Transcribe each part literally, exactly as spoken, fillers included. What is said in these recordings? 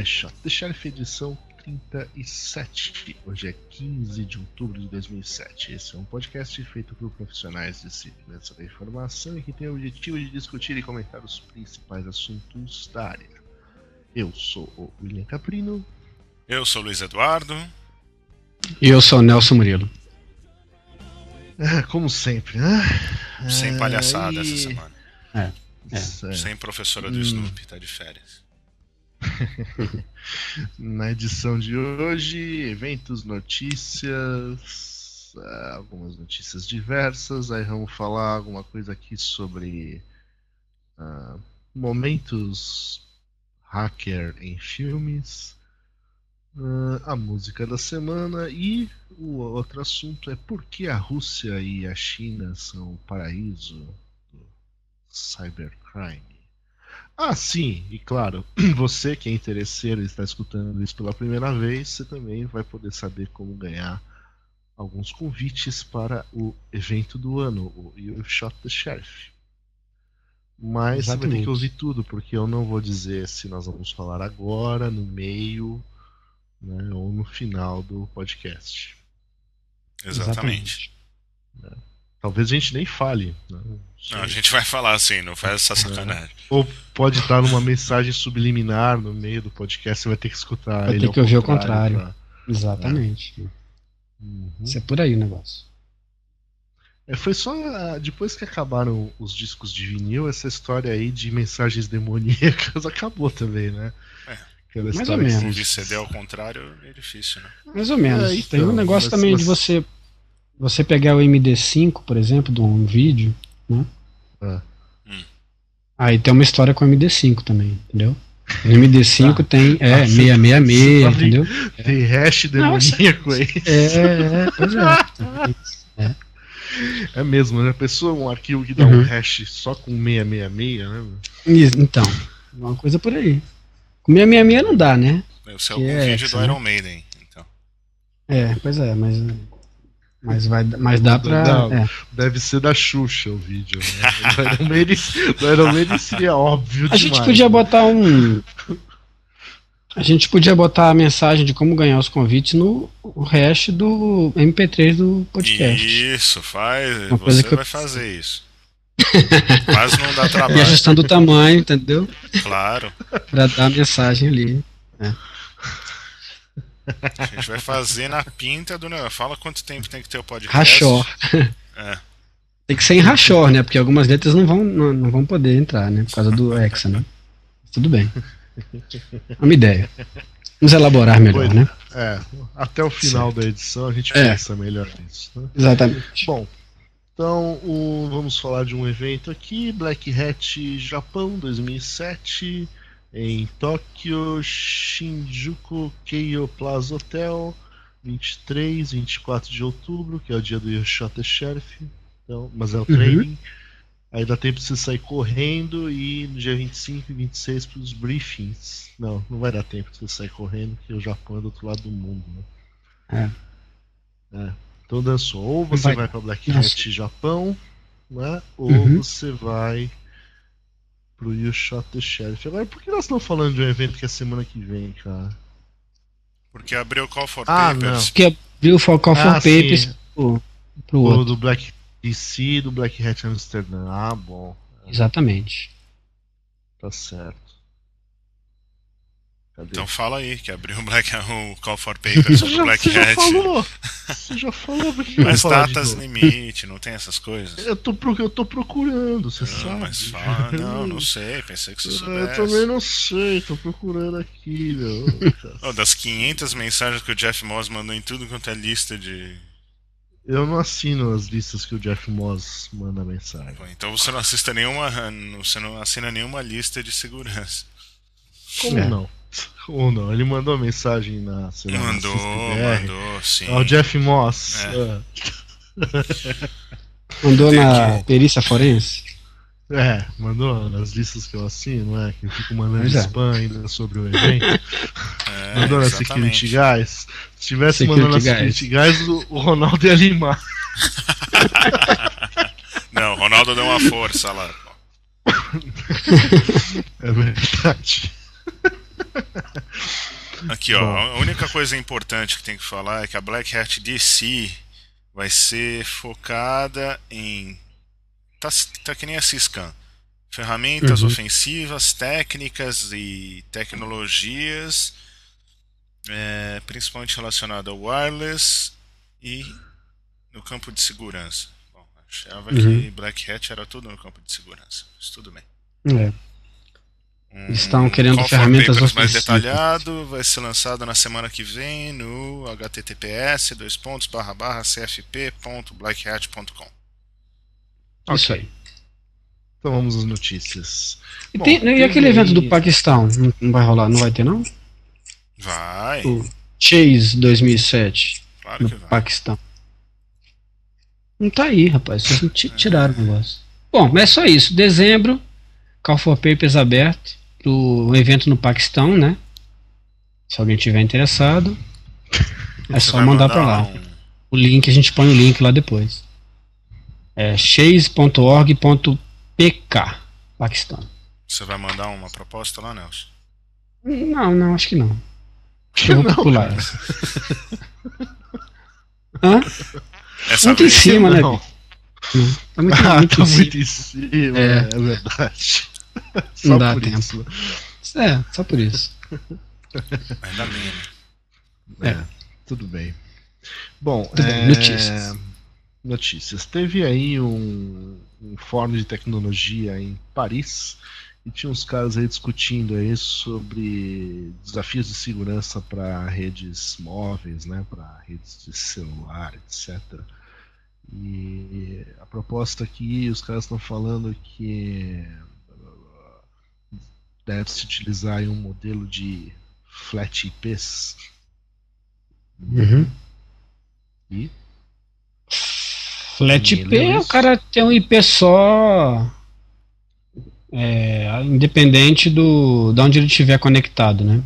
I Shot the Sheriff, edição trinta e sete. Hoje é quinze de outubro de dois mil e sete. Esse é um podcast feito por profissionais de segurança da informação e que tem o objetivo de discutir e comentar os principais assuntos da área. Eu sou o William Caprino. Eu sou o Luiz Eduardo. E eu sou o Nelson Murilo. Ah, como sempre, né? Sem palhaçada ah, e... essa semana. É, é. Sem professora do hum. Snoopy, tá de férias. Na edição de hoje, eventos, notícias, algumas notícias diversas. Aí vamos falar alguma coisa aqui sobre uh, momentos hacker em filmes, uh, a música da semana, e o outro assunto é por que a Rússia e a China são o paraíso do cybercrime. Ah, sim, e claro, você que é interesseiro e está escutando isso pela primeira vez, você também vai poder saber como ganhar alguns convites para o evento do ano, o You've Shot the Sheriff. Mas exatamente. Você vai ter que ouvir tudo, porque eu não vou dizer se nós vamos falar agora, no meio, né, ou no final do podcast. Exatamente. É. Talvez a gente nem fale. Né? Não, a gente vai falar assim, não faz essa sacanagem. É. Ou pode estar numa mensagem subliminar no meio do podcast, você vai ter que escutar vai ele. Vai ter que ouvir ao contrário. Pra... Exatamente. É. Uhum. Isso é por aí o negócio. É, foi só depois que acabaram os discos de vinil, essa história aí de mensagens demoníacas acabou também, né? É. Aquela mais ou menos. De C D ao contrário é difícil, né? Mais ou menos. É, então, tem um negócio mas, também mas... de você. Você pegar o M D cinco, por exemplo, de um vídeo, né? Ah. Hum. Aí tem uma história com o M D cinco também, entendeu? O M D cinco ah. tem é, ah, seiscentos e sessenta e seis, sabe, entendeu? Tem hash demoníaco aí. É, é, pois é. É, é mesmo, né? A pessoa, um arquivo que dá uhum. um hash só com seiscentos e sessenta e seis, né? Então, uma coisa por aí. Com seiscentos e sessenta e seis não dá, né? Esse é o é, vídeo é, do Iron Maiden, então. É, pois é, mas... Mas, vai, mas dá pra... Não, é. Deve ser da Xuxa o vídeo. Né? Do Iron Maiden, do Iron Maiden seria óbvio a demais. A gente podia né? botar um... A gente podia botar a mensagem de como ganhar os convites no hash do M P três do podcast. Isso, faz. Uma coisa você que vai eu... fazer isso. Mas não dá trabalho. E ajustando o tamanho, entendeu? Claro. Pra dar a mensagem ali. É. A gente vai fazer na pinta do negócio. Fala quanto tempo tem que ter o podcast. Rachor. É. Tem que ser em rachor, né? Porque algumas letras não vão, não, não vão poder entrar, né? Por causa do hexa, né? Tudo bem. É uma ideia. Vamos elaborar melhor, pois, né? É. Até o final certo. Da edição a gente pensa é. melhor nisso. Né? Exatamente. Bom, então o, vamos falar de um evento aqui. Black Hat Japão dois mil e sete... em Tokyo Shinjuku Keio Plaza Hotel, vinte e três, vinte e quatro de outubro, que é o dia do You've Shot the Sheriff, então, mas é o training. Uhum. Aí dá tempo de você sair correndo e no dia vinte e cinco e vinte e seis para os briefings. Não, não vai dar tempo de você sair correndo, porque o Japão é do outro lado do mundo. Né? É. É. Então dançou. Ou você vai, vai para Black Hat Japão, né? Ou uhum. você vai... pro You've Shot the Sheriff. Agora, por que nós estamos falando de um evento que é semana que vem, cara? Porque abriu o Call for ah, Papers. Não. Porque abriu o Call ah, for sim. Papers pro, pro o, outro. Do Black D C e do Black Hat Amsterdã. Ah, bom. Exatamente. Tá certo. Cadê? Então fala aí, que abriu o, Black, o Call for Papers pro Black Hat. Você já falou. Você já falou. Mas datas limite, não tem essas coisas? Eu tô, eu tô procurando, você não, sabe. Mas fala, não, não sei, pensei que você soubesse. Eu também não sei, tô procurando aqui, meu. Oh, das quinhentas mensagens que o Jeff Moss mandou em tudo quanto é lista de... Eu não assino as listas que o Jeff Moss manda mensagem. Então você não assista nenhuma, você não assina nenhuma lista de segurança. Como é. não? Ou não, ele mandou mensagem na... Sei lá, mandou, na mandou, sim. Ao Jeff Moss. É. É. Mandou tem na que... perícia forense? É, mandou nas listas que eu assino, é, que eu fico mandando já. Spam ainda sobre o evento. É, mandou na Security Guys. Se tivesse Security mandando na Security Guys, o, o Ronaldo ia limar. Não, o Ronaldo deu uma força lá. É verdade. Aqui, ó, a única coisa importante que tem que falar é que a Black Hat D C vai ser focada em... Tá, tá que nem a Syscan. Ferramentas uhum. ofensivas, técnicas e tecnologias, é, principalmente relacionada ao wireless e no campo de segurança. Bom, achava uhum. que Black Hat era tudo no campo de segurança, mas tudo bem. É. Um, Estão querendo ferramentas ofensivas. Mais detalhado vai ser lançado na semana que vem no h t t p s dois pontos barra barra c f p ponto black hat ponto com. Isso aí. Então vamos às notícias. E, Bom, tem, tem... e aquele evento do Paquistão? Não, não vai rolar? Não vai ter, não? Vai. O Chase dois mil e sete. Claro no que vai. Paquistão. Não tá aí, rapaz. Vocês não tiraram é. o negócio. Bom, mas é só isso. Dezembro, Call for Papers aberto. O evento no Paquistão, né? Se alguém tiver interessado, é só mandar, mandar pra lá. Um... O link, a gente põe o link lá depois. É chase ponto org ponto p k. P K, Paquistão. Você vai mandar uma proposta lá, Nelson? Não, não, acho que não. Eu vou pular essa. Hã? Essa muito em cima, não. Né? Não. Tá muito, ah, muito, tá em, muito em cima. É, é verdade. Só não dá por tempo. Isso. É, só por isso. Ainda bem, né? É, é. Tudo bem. Bom, tudo é... bem. Notícias. Notícias. Teve aí um... um fórum de tecnologia em Paris e tinha uns caras aí discutindo aí sobre desafios de segurança para redes móveis, né, para redes de celular, etcétera. E a proposta aqui, os caras estão falando que deve-se utilizar aí um modelo de flat I Ps. Uhum. E Flat I P, o cara tem um I P só, é, independente do, de onde ele estiver conectado, né?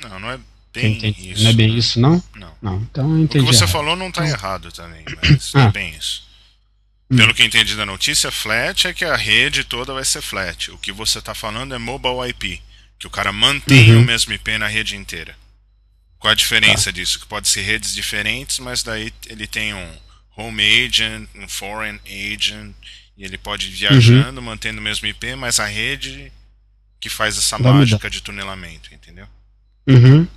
Não, não é bem entendi, isso. Não é bem, né? Isso, não? Não. Não, então eu entendi. O que você errado. falou não está errado também, mas não ah. é bem isso. Pelo hum. que eu entendi da notícia, flat é que a rede toda vai ser flat. O que você está falando é mobile I P, que o cara mantém uhum. o mesmo I P na rede inteira. Qual a diferença tá. disso? Que pode ser redes diferentes, mas daí ele tem um... home agent, um foreign agent, e ele pode ir viajando, uhum. mantendo o mesmo I P, mas a rede que faz essa vai mágica mudar. de tunelamento, entendeu? Uhum.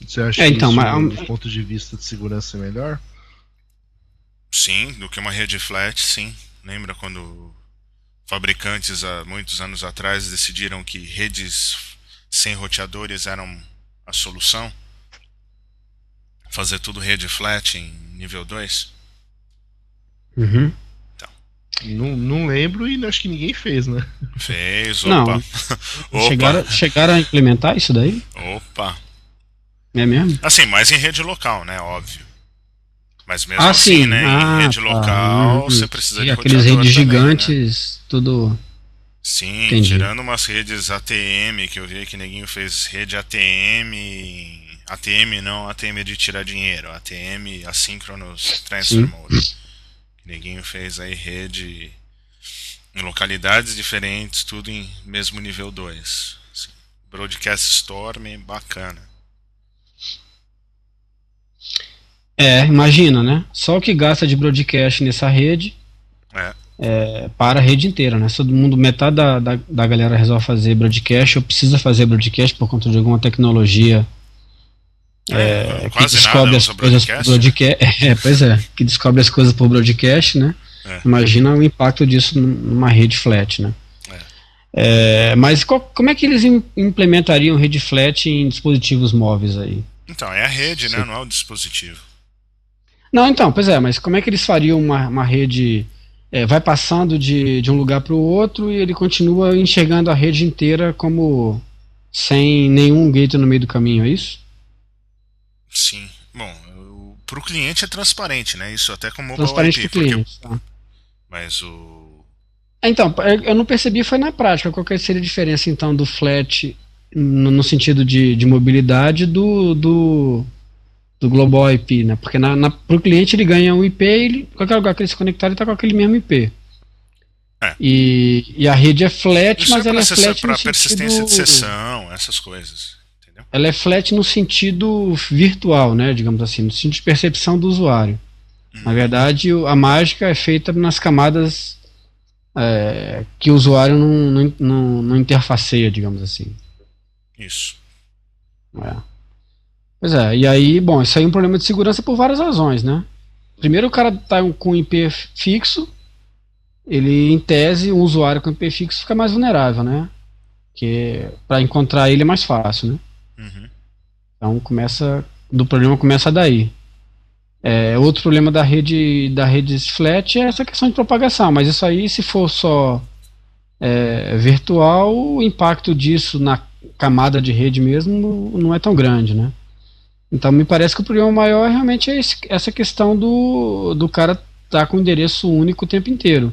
Você acha é, então, que isso, mas... do ponto de vista de segurança é melhor? Sim, do que uma rede flat, sim. Lembra quando fabricantes há muitos anos atrás decidiram que redes sem roteadores eram a solução? Fazer tudo rede flat em nível dois? Uhum. Então. Não, não lembro e acho que ninguém fez, né? Fez, opa. Não, opa. Chegaram, chegaram a implementar isso daí? Opa. É mesmo? Assim, mas em rede local, né? Óbvio. Mas mesmo ah, assim, sim. né? Ah, em rede tá. local, uhum. você precisa e de roteador. E aqueles redes também, gigantes, né? Tudo... Sim, entendi. Tirando umas redes A T M, que eu vi que neguinho fez rede A T M... A T M não, A T M é de tirar dinheiro, A T M Asynchronous Transfer Mode. Neguinho fez aí rede em localidades diferentes, tudo em mesmo nível dois. Assim, Broadcast Storm, bacana. É, imagina, né? Só o que gasta de broadcast nessa rede é, é para a rede inteira, né? Todo mundo, metade da, da, da galera resolve fazer broadcast ou precisa fazer broadcast por conta de alguma tecnologia. É, é, que descobre nada, as coisas por broadcast. É, pois é, que descobre as coisas por broadcast, né? É. Imagina o impacto disso numa rede flat, né? É. É, mas qual, como é que eles implementariam rede flat em dispositivos móveis aí? Então, é a rede, né? Sim. Não é o dispositivo. Não, então, pois é, mas como é que eles fariam uma, uma rede. É, vai passando de, de um lugar para o outro e ele continua enxergando a rede inteira como sem nenhum gateway no meio do caminho, é isso? Sim, bom, para o cliente é transparente, né? Isso até como transparente para o cliente. Porque... Tá. Mas o. Então, eu não percebi, foi na prática. Qual que seria a diferença então do flat no sentido de, de mobilidade do, do, do global I P, né? Porque na, na, para o cliente ele ganha um I P, ele, qualquer lugar que ele se conectar ele está com aquele mesmo I P. É. E, e a rede é flat, isso mas é ela é flat para persistência de sessão, essas coisas. entendeu? Ela é flat no sentido virtual, né, digamos assim, no sentido de percepção do usuário. Hum. Na verdade, a mágica é feita nas camadas é, que o usuário não, não, não, não interfaceia, digamos assim. Isso. É. Pois é, e aí, bom, isso aí é um problema de segurança por várias razões, né? Primeiro, o cara tá com um I P fixo, ele, em tese, um usuário com I P fixo fica mais vulnerável, né? Porque para encontrar ele é mais fácil, né? Uhum. Então, começa, do problema começa daí. É, outro problema da rede, da rede flat é essa questão de propagação, mas isso aí, se for só é, virtual, o impacto disso na camada de rede mesmo não é tão grande, né? Então, me parece que o problema maior realmente é esse, essa questão do, do cara estar com endereço único o tempo inteiro.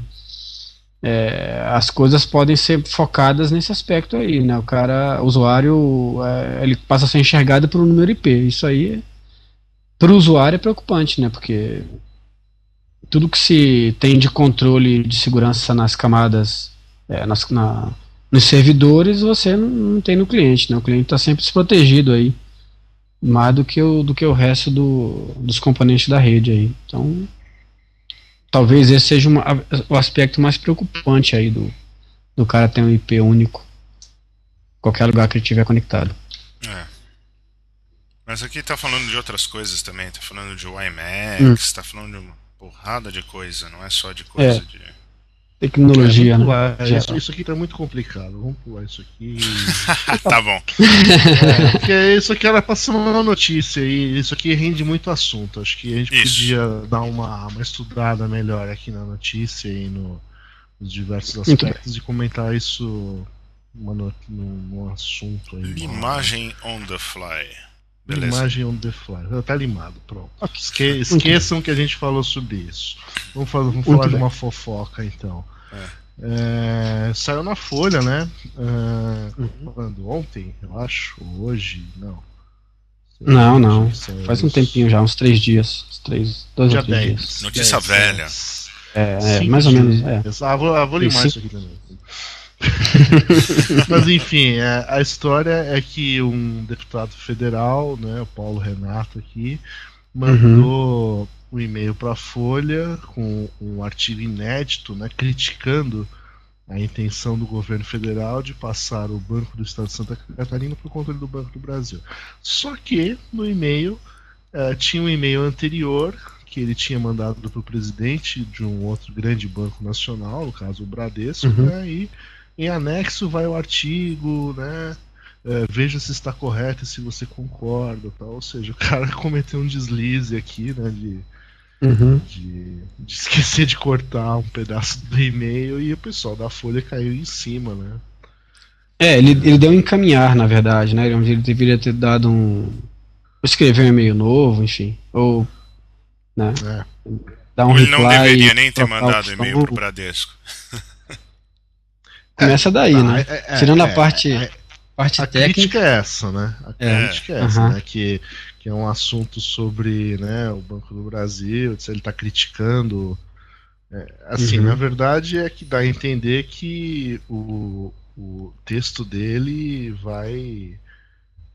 É, as coisas podem ser focadas nesse aspecto aí, né? O cara, o usuário, é, ele passa a ser enxergado por um número I P. Isso aí, para o usuário, é preocupante, né? Porque tudo que se tem de controle de segurança nas camadas, é, nas, na, nos servidores, você não, não tem no cliente, né? O cliente está sempre desprotegido aí, mais do que o, do que o resto do, dos componentes da rede aí. Então, talvez esse seja uma, o aspecto mais preocupante aí do, do cara ter um I P único em qualquer lugar que ele estiver conectado. É. Mas aqui tá falando de outras coisas também, tá falando de WiMAX, hum. tá falando de uma porrada de coisa, não é só de coisa é. de... Tecnologia, é, né? Pular, é, isso, isso aqui tá muito complicado. Vamos pular isso aqui. Tá bom. É, porque isso aqui era pra ser uma notícia e isso aqui rende muito assunto. Acho que a gente isso. podia dar uma, uma estudada melhor aqui na notícia e no, nos diversos aspectos e comentar isso num, num assunto aí. Imagem on the fly. Beleza. Imagem on the fly. Já tá limado, pronto. Esque, esqueçam que a gente falou sobre isso. Vamos falar, vamos falar de uma fofoca, então. É. É, saiu na Folha, né? É, uhum. Ontem, eu acho. Hoje, não. Sei não, não. Faz um tempinho já, uns três dias. Uns três, dois ou três dias. Notícia dez, velha. É, é Sim, mais ou menos. É. Ah, vou, vou limar isso aqui também. Mas enfim, a história é que um deputado federal, né, o Paulo Renato aqui, mandou uhum. um e-mail para a Folha com um artigo inédito, né, criticando a intenção do governo federal de passar o Banco do Estado de Santa Catarina para o controle do Banco do Brasil. Só que no e-mail uh, tinha um e-mail anterior que ele tinha mandado para o presidente de um outro grande banco nacional, no caso o Bradesco, uhum. né, e em anexo vai o artigo, né? É, veja se está correto e se você concorda, tal. Ou seja, o cara cometeu um deslize aqui, né? De, uhum. de, de esquecer de cortar um pedaço do e-mail e o pessoal da Folha caiu em cima, né? É, ele, ele deu um encaminhar, na verdade, né? Ele deveria ter dado um. Escrever um e-mail novo, enfim. Ou. Né? É. Dar um Ou ele não deveria nem ter mandado e-mail pro Bradesco. Começa daí, ah, né? É, é, Tirando é, a parte, é, parte a técnica. A crítica é essa, né? A crítica é, é essa, uh-huh. né? Que, que é um assunto sobre, né, o Banco do Brasil, ele está criticando. É, assim, uhum. na verdade é que dá a entender que o, o texto dele vai,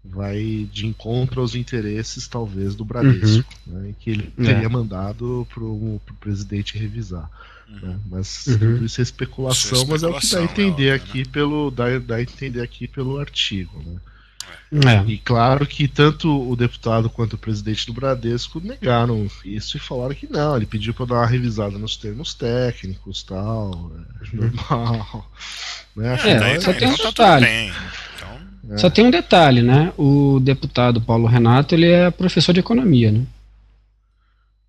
vai de encontro aos interesses, talvez, do Bradesco, uhum. né? Que ele teria é. mandado para o presidente revisar. Né? Mas uhum. tudo isso é especulação, isso é especulação, mas é o que dá a entender, é outra, aqui, né? pelo, dá, dá a entender aqui pelo artigo. Né? É. E claro que tanto o deputado quanto o presidente do Bradesco negaram isso e falaram que não, ele pediu para dar uma revisada nos termos técnicos, tal, né? normal. Né? Afinal, é, só tem um detalhe. Bem, então, é. Só tem um detalhe, né? O deputado Paulo Renato, ele é professor de economia, né?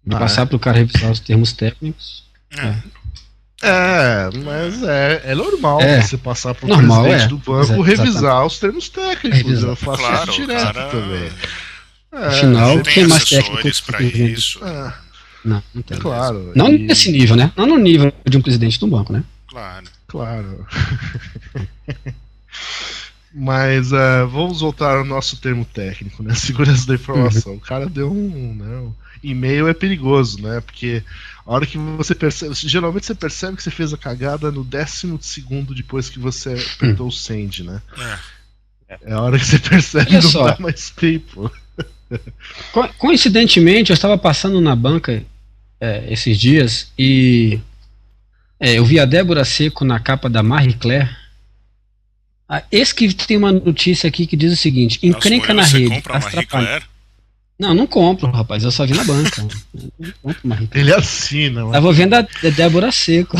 De ah, passar é. para o cara revisar os termos técnicos. É. é, mas é, é normal é. você passar pro normal, presidente é. do banco é, revisar os termos técnicos. É, eu faço claro, isso direto cara... também. É, Afinal, tem mais técnicos para isso. É. Não, não tem. Claro, não e... nesse nível, né? Não no nível de um presidente do banco, né? Claro. Claro. Mas uh, vamos voltar ao nosso termo técnico, né? Segurança da informação. Uhum. O cara deu um. Não. E-mail é perigoso, né? Porque a hora que você percebe. Geralmente você percebe que você fez a cagada no décimo segundo depois que você apertou o send, né? É. É, é a hora que você percebe que não dá mais tempo. Co coincidentemente, eu estava passando na banca é, esses dias e é, eu vi a Débora Seco na capa da Marie Claire. Ah, esse que tem uma notícia aqui que diz o seguinte: encrenca na rede. Você compra a Marie Claire? Não, não compro, rapaz, eu só vi na banca. Não compro Marie Claire. Ele assina. Mas... Tava vendo a Débora Seco.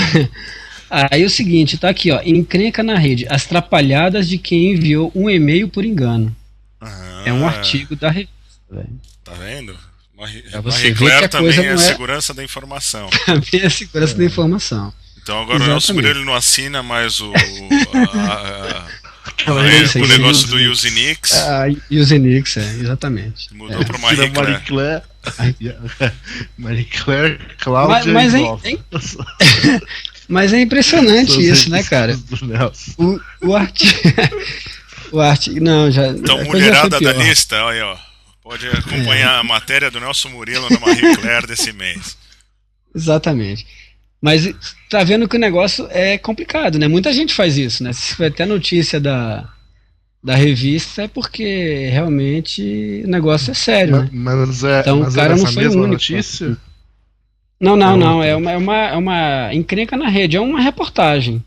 Aí o seguinte, tá aqui, ó, encrenca na rede, as trapalhadas de quem enviou um e-mail por engano. Ah, é um artigo da revista, velho. Tá vendo? Marie, Marie Claire também é a segurança da informação. Também é a segurança da informação. Então agora o Nelson Murilo não assina mais o, a, a, a, é, o negócio do Use Nix. Ah, Use Nix, é, exatamente. Mudou é. para Marie Claire. Marie Claire, Cláudia mas, mas e Bob. É, mas é impressionante isso, né, cara? O, o artigo... o artigo... Não, já... Então, mulherada da lista, olha aí, ó. Pode acompanhar é. a matéria do Nelson Murilo na Marie Claire desse mês. Exatamente. Mas tá vendo que o negócio é complicado, né? Muita gente faz isso, né? Se foi até notícia da, da revista, é porque realmente o negócio é sério, né? Mas, mas é, então mas o cara não foi o único. Notícia? Não, não, não. É uma, é, uma, é uma encrenca na rede. É uma reportagem.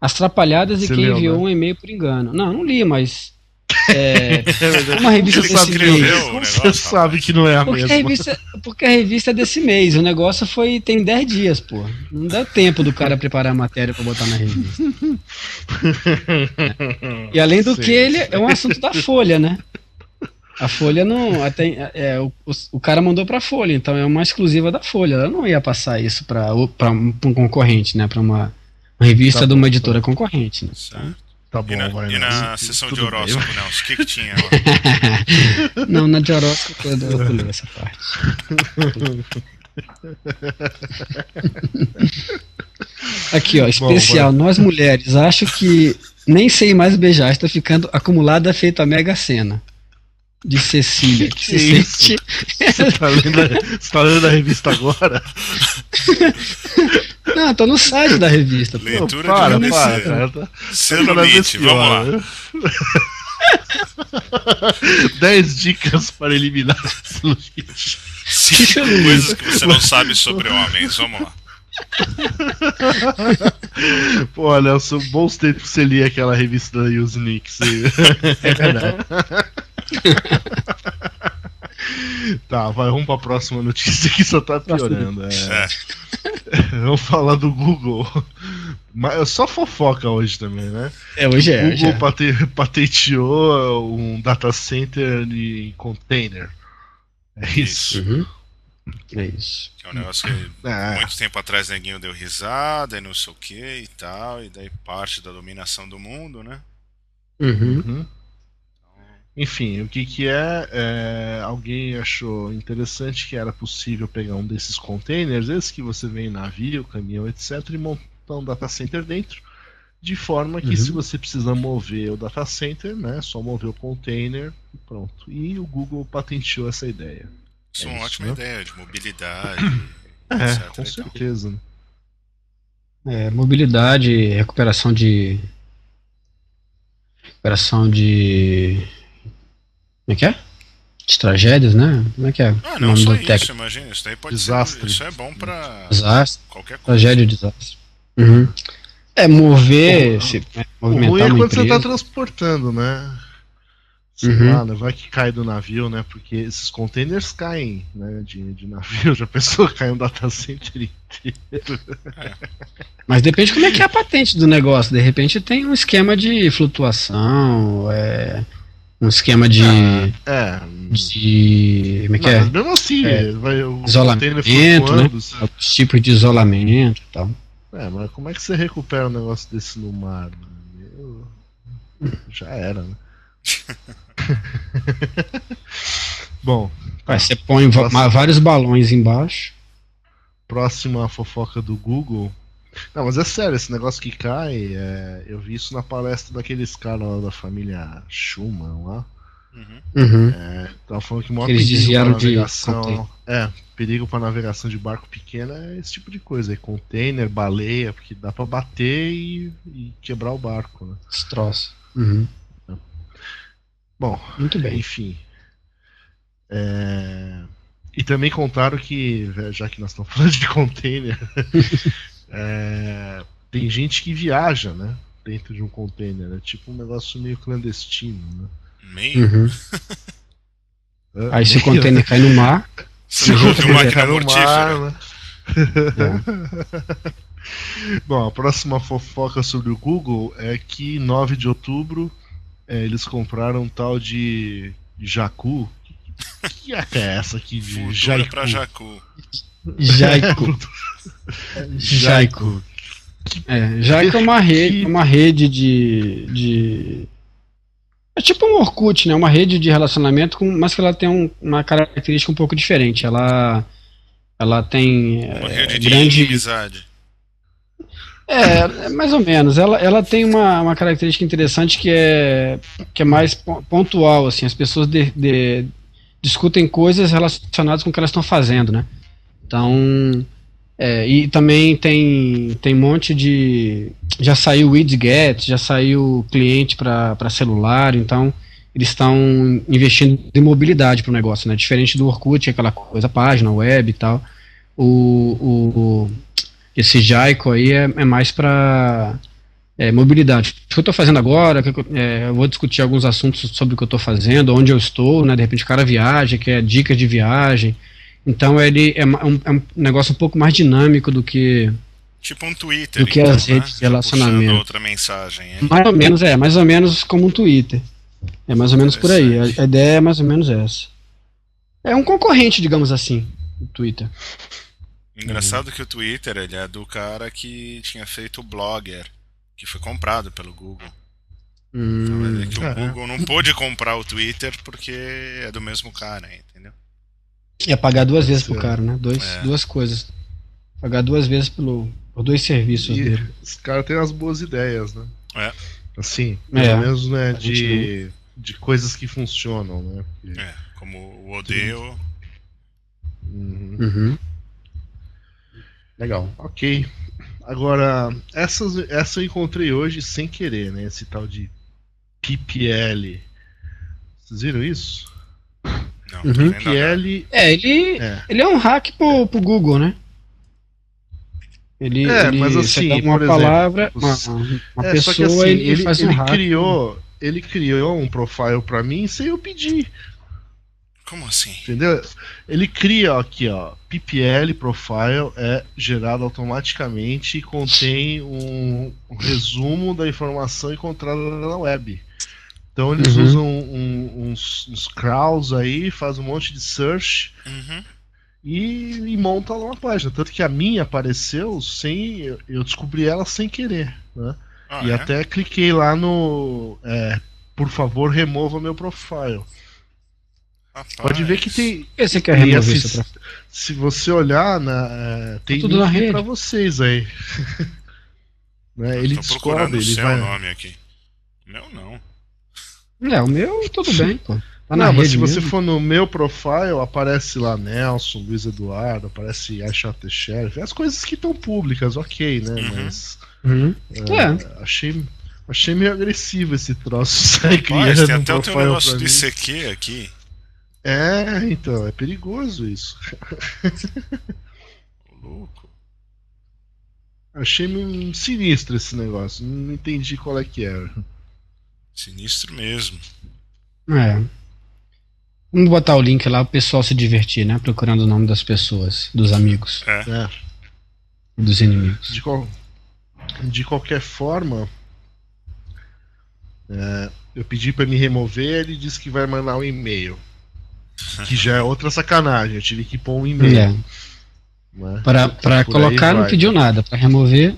As trapalhadas de quem enviou um e-mail por engano. Não, não li, mas... É, uma revista desse mês. Você sabe que não é a mesma. A revista, porque a revista é desse mês. O negócio foi tem dez dias, pô. Não dá tempo do cara preparar a matéria pra botar na revista. É. E além do sim, que, ele é um assunto da Folha, né? A Folha não. Até, é, o, o cara mandou pra Folha, então é uma exclusiva da Folha. Ela não ia passar isso pra, pra, pra um concorrente, né? Pra uma, uma revista tá de uma bom, editora tá. concorrente. Né? Certo. Tá bom, e na, vai, e na sessão de horóscopo, não? O que que tinha lá? Não, na de horóscopo eu vou ler essa parte. Aqui, ó, especial. Bom, nós mulheres, acho que nem sei mais beijar, está ficando acumulada feito a Mega Sena. De Cecília. Que, que, que é sente... Você tá lendo, tá lendo a revista agora? Não, tô no site da revista. Leitura pô, para, de para, para, para. Sendo limite, vamos lá. dez dicas para eliminar as luzes. cinco coisas que você não sabe sobre homens, vamos lá. Pô, Nelson, bons tempos que você lia aquela revista da Use Nix. É verdade. Tá, vai, vamos pra próxima notícia que só tá piorando. É. Vamos falar do Google. Mas só fofoca hoje também, né? É, hoje é. O Google é. Pate, patenteou um data center de container. É isso. Uhum. É isso. Que é um negócio que é. muito tempo atrás neguinho deu risada e não sei o que e tal, e daí parte da dominação do mundo, né? Uhum. Uhum. Enfim, o que que é, é, alguém achou interessante que era possível pegar um desses containers, esses que você vê em navio, caminhão, etcétera, e montar um data center dentro, de forma que uhum. se você precisar mover o data center, né, só mover o container e pronto. E o Google patenteou essa ideia. Isso é uma isso, ótima né? ideia de mobilidade, é, etcétera. Com certeza. Né? É, mobilidade, recuperação de... recuperação de... Como é que é? De tragédias, né? Como é que é? Ah, não só isso, imagina. Isso daí pode desastre. Ser... Isso é bom pra... Desastre. Qualquer coisa. Tragédia e desastre. Uhum. É, mover... Se, né, movimentar o ruim é quando você tá transportando, né? Sei uhum. lá, né? Vai que cai do navio, né? Porque esses containers caem, né? De, de navio, já pensou? Cai um data center inteiro. É. Mas depende como é que é a patente do negócio. De repente tem um esquema de flutuação, é... Um esquema de. Ah, é. De. Como é que é? Mas mesmo assim, é, vai, o isolamento, né? Assim. Tipo de isolamento e tal. É, mas como é que você recupera um negócio desse no mar? Eu... Já era, né? Bom. Tá. Ué, você põe próxima... vários balões embaixo. Próxima fofoca do Google. Não, mas é sério, esse negócio que cai, é, eu vi isso na palestra daqueles caras lá da família Schumann lá. Uhum. É, tava falando que o maior eles perigo para navegação. De... É, perigo para navegação de barco pequeno é esse tipo de coisa, é container, baleia, porque dá para bater e, e quebrar o barco, né? Destroço. Uhum. Bom, muito bem. Enfim. É... E também contaram que, já que nós estamos falando de container, é... tem gente que viaja, né? Dentro de um container. É tipo um negócio meio clandestino, né? Meio? Uhum. É, aí se o container eu... cai no mar. Se o mar cai no mar, né? É. Bom, a próxima fofoca sobre o Google é que nove de outubro é, eles compraram um tal de Jaiku. Que é essa aqui de Jaiku? Pra Jaiku. Jaiku. Jaiku. É, Jaiku é uma rede, uma rede de, de... É tipo um Orkut, né? Uma rede de relacionamento, com, mas que ela tem um, uma característica um pouco diferente. Ela, ela tem... Uma é, rede grande... de inimizade. É, mais ou menos. Ela, ela tem uma, uma característica interessante que é, que é mais pontual, assim. As pessoas de, de, discutem coisas relacionadas com o que elas estão fazendo, né? Então... É, e também tem, tem um monte de... Já saiu o widget, já saiu cliente para celular, então eles estão investindo em mobilidade para o negócio, né? Diferente do Orkut, aquela coisa, página, web e tal. O, o, o, esse Jaiku aí é, é mais para é, mobilidade. O que eu estou fazendo agora, é, eu vou discutir alguns assuntos sobre o que eu estou fazendo, onde eu estou, né? De repente o cara viaja, quer dicas de viagem. Então ele é um, é um negócio um pouco mais dinâmico do que... Tipo um Twitter. Do que então, as redes né? de relacionamento. Outra mensagem. Hein? Mais ou menos, é. Mais ou menos como um Twitter. É mais ou menos por aí. A, a ideia é mais ou menos essa. É um concorrente, digamos assim, do Twitter. Engraçado que o Twitter, ele é do cara que tinha feito o Blogger, que foi comprado pelo Google. Hum, então, vai ver que o Google não pôde comprar o Twitter porque é do mesmo cara, entendeu? É pagar duas vezes pro cara, né? Dois, é. Duas coisas. Pagar duas vezes pelo, por dois serviços e dele. Esse cara tem umas boas ideias, né? É. Assim, pelo é. menos né, de, de coisas que funcionam, né? Porque... É, como o Odeio. Uhum. Uhum. Legal. Ok. Agora, essas, essa eu encontrei hoje sem querer, né? Esse tal de P P L. Vocês viram isso? Não, uhum. que ele... É, ele é. ele é um hack pro, pro Google, né? Ele, é, ele mas assim, uma por palavra, exemplo, uma, uma é, pessoa, só que assim, ele, ele faz um ele hack. Criou, ele criou um profile pra mim sem eu pedir. Como assim? Entendeu? Ele cria aqui, ó, P P L profile é gerado automaticamente e contém um, um resumo da informação encontrada na web. Então eles uhum. usam um, um, uns, uns crawls aí, faz um monte de search uhum. e, e monta lá uma página. Tanto que a minha apareceu sem... Eu descobri ela sem querer, né? Ah, e é? Até cliquei lá no... É, por favor, remova meu profile. Rapaz. Pode ver que tem... Esse que é remover esse, pra... Se você olhar, na, tem tá tudo na rede pra vocês aí. Né? Ele descobre... Ele vai... nome aqui. Meu não. É, o meu tudo bem, pô. Tá na não, mas se você mesmo. For no meu profile, aparece lá Nelson, Luiz Eduardo, aparece You've Sh0t the Sheriff, as coisas que estão públicas, ok, né? Uhum. Mas. Uhum. É, é. Achei, achei meio agressivo esse troço. Mas tem até o teu negócio de C Q aqui. É, então, é perigoso isso. Louco. Achei meio sinistro esse negócio, não entendi qual é que era. Sinistro mesmo. É. Vamos botar o link lá pro pessoal se divertir, né? Procurando o nome das pessoas, dos amigos. É. É. Dos inimigos. De, qual... De qualquer forma, é, eu pedi pra me remover, ele disse que vai mandar um e-mail. Que já é outra sacanagem, eu tive que pôr um e-mail. É. Né? Pra, pra colocar, não pediu nada. Pra remover,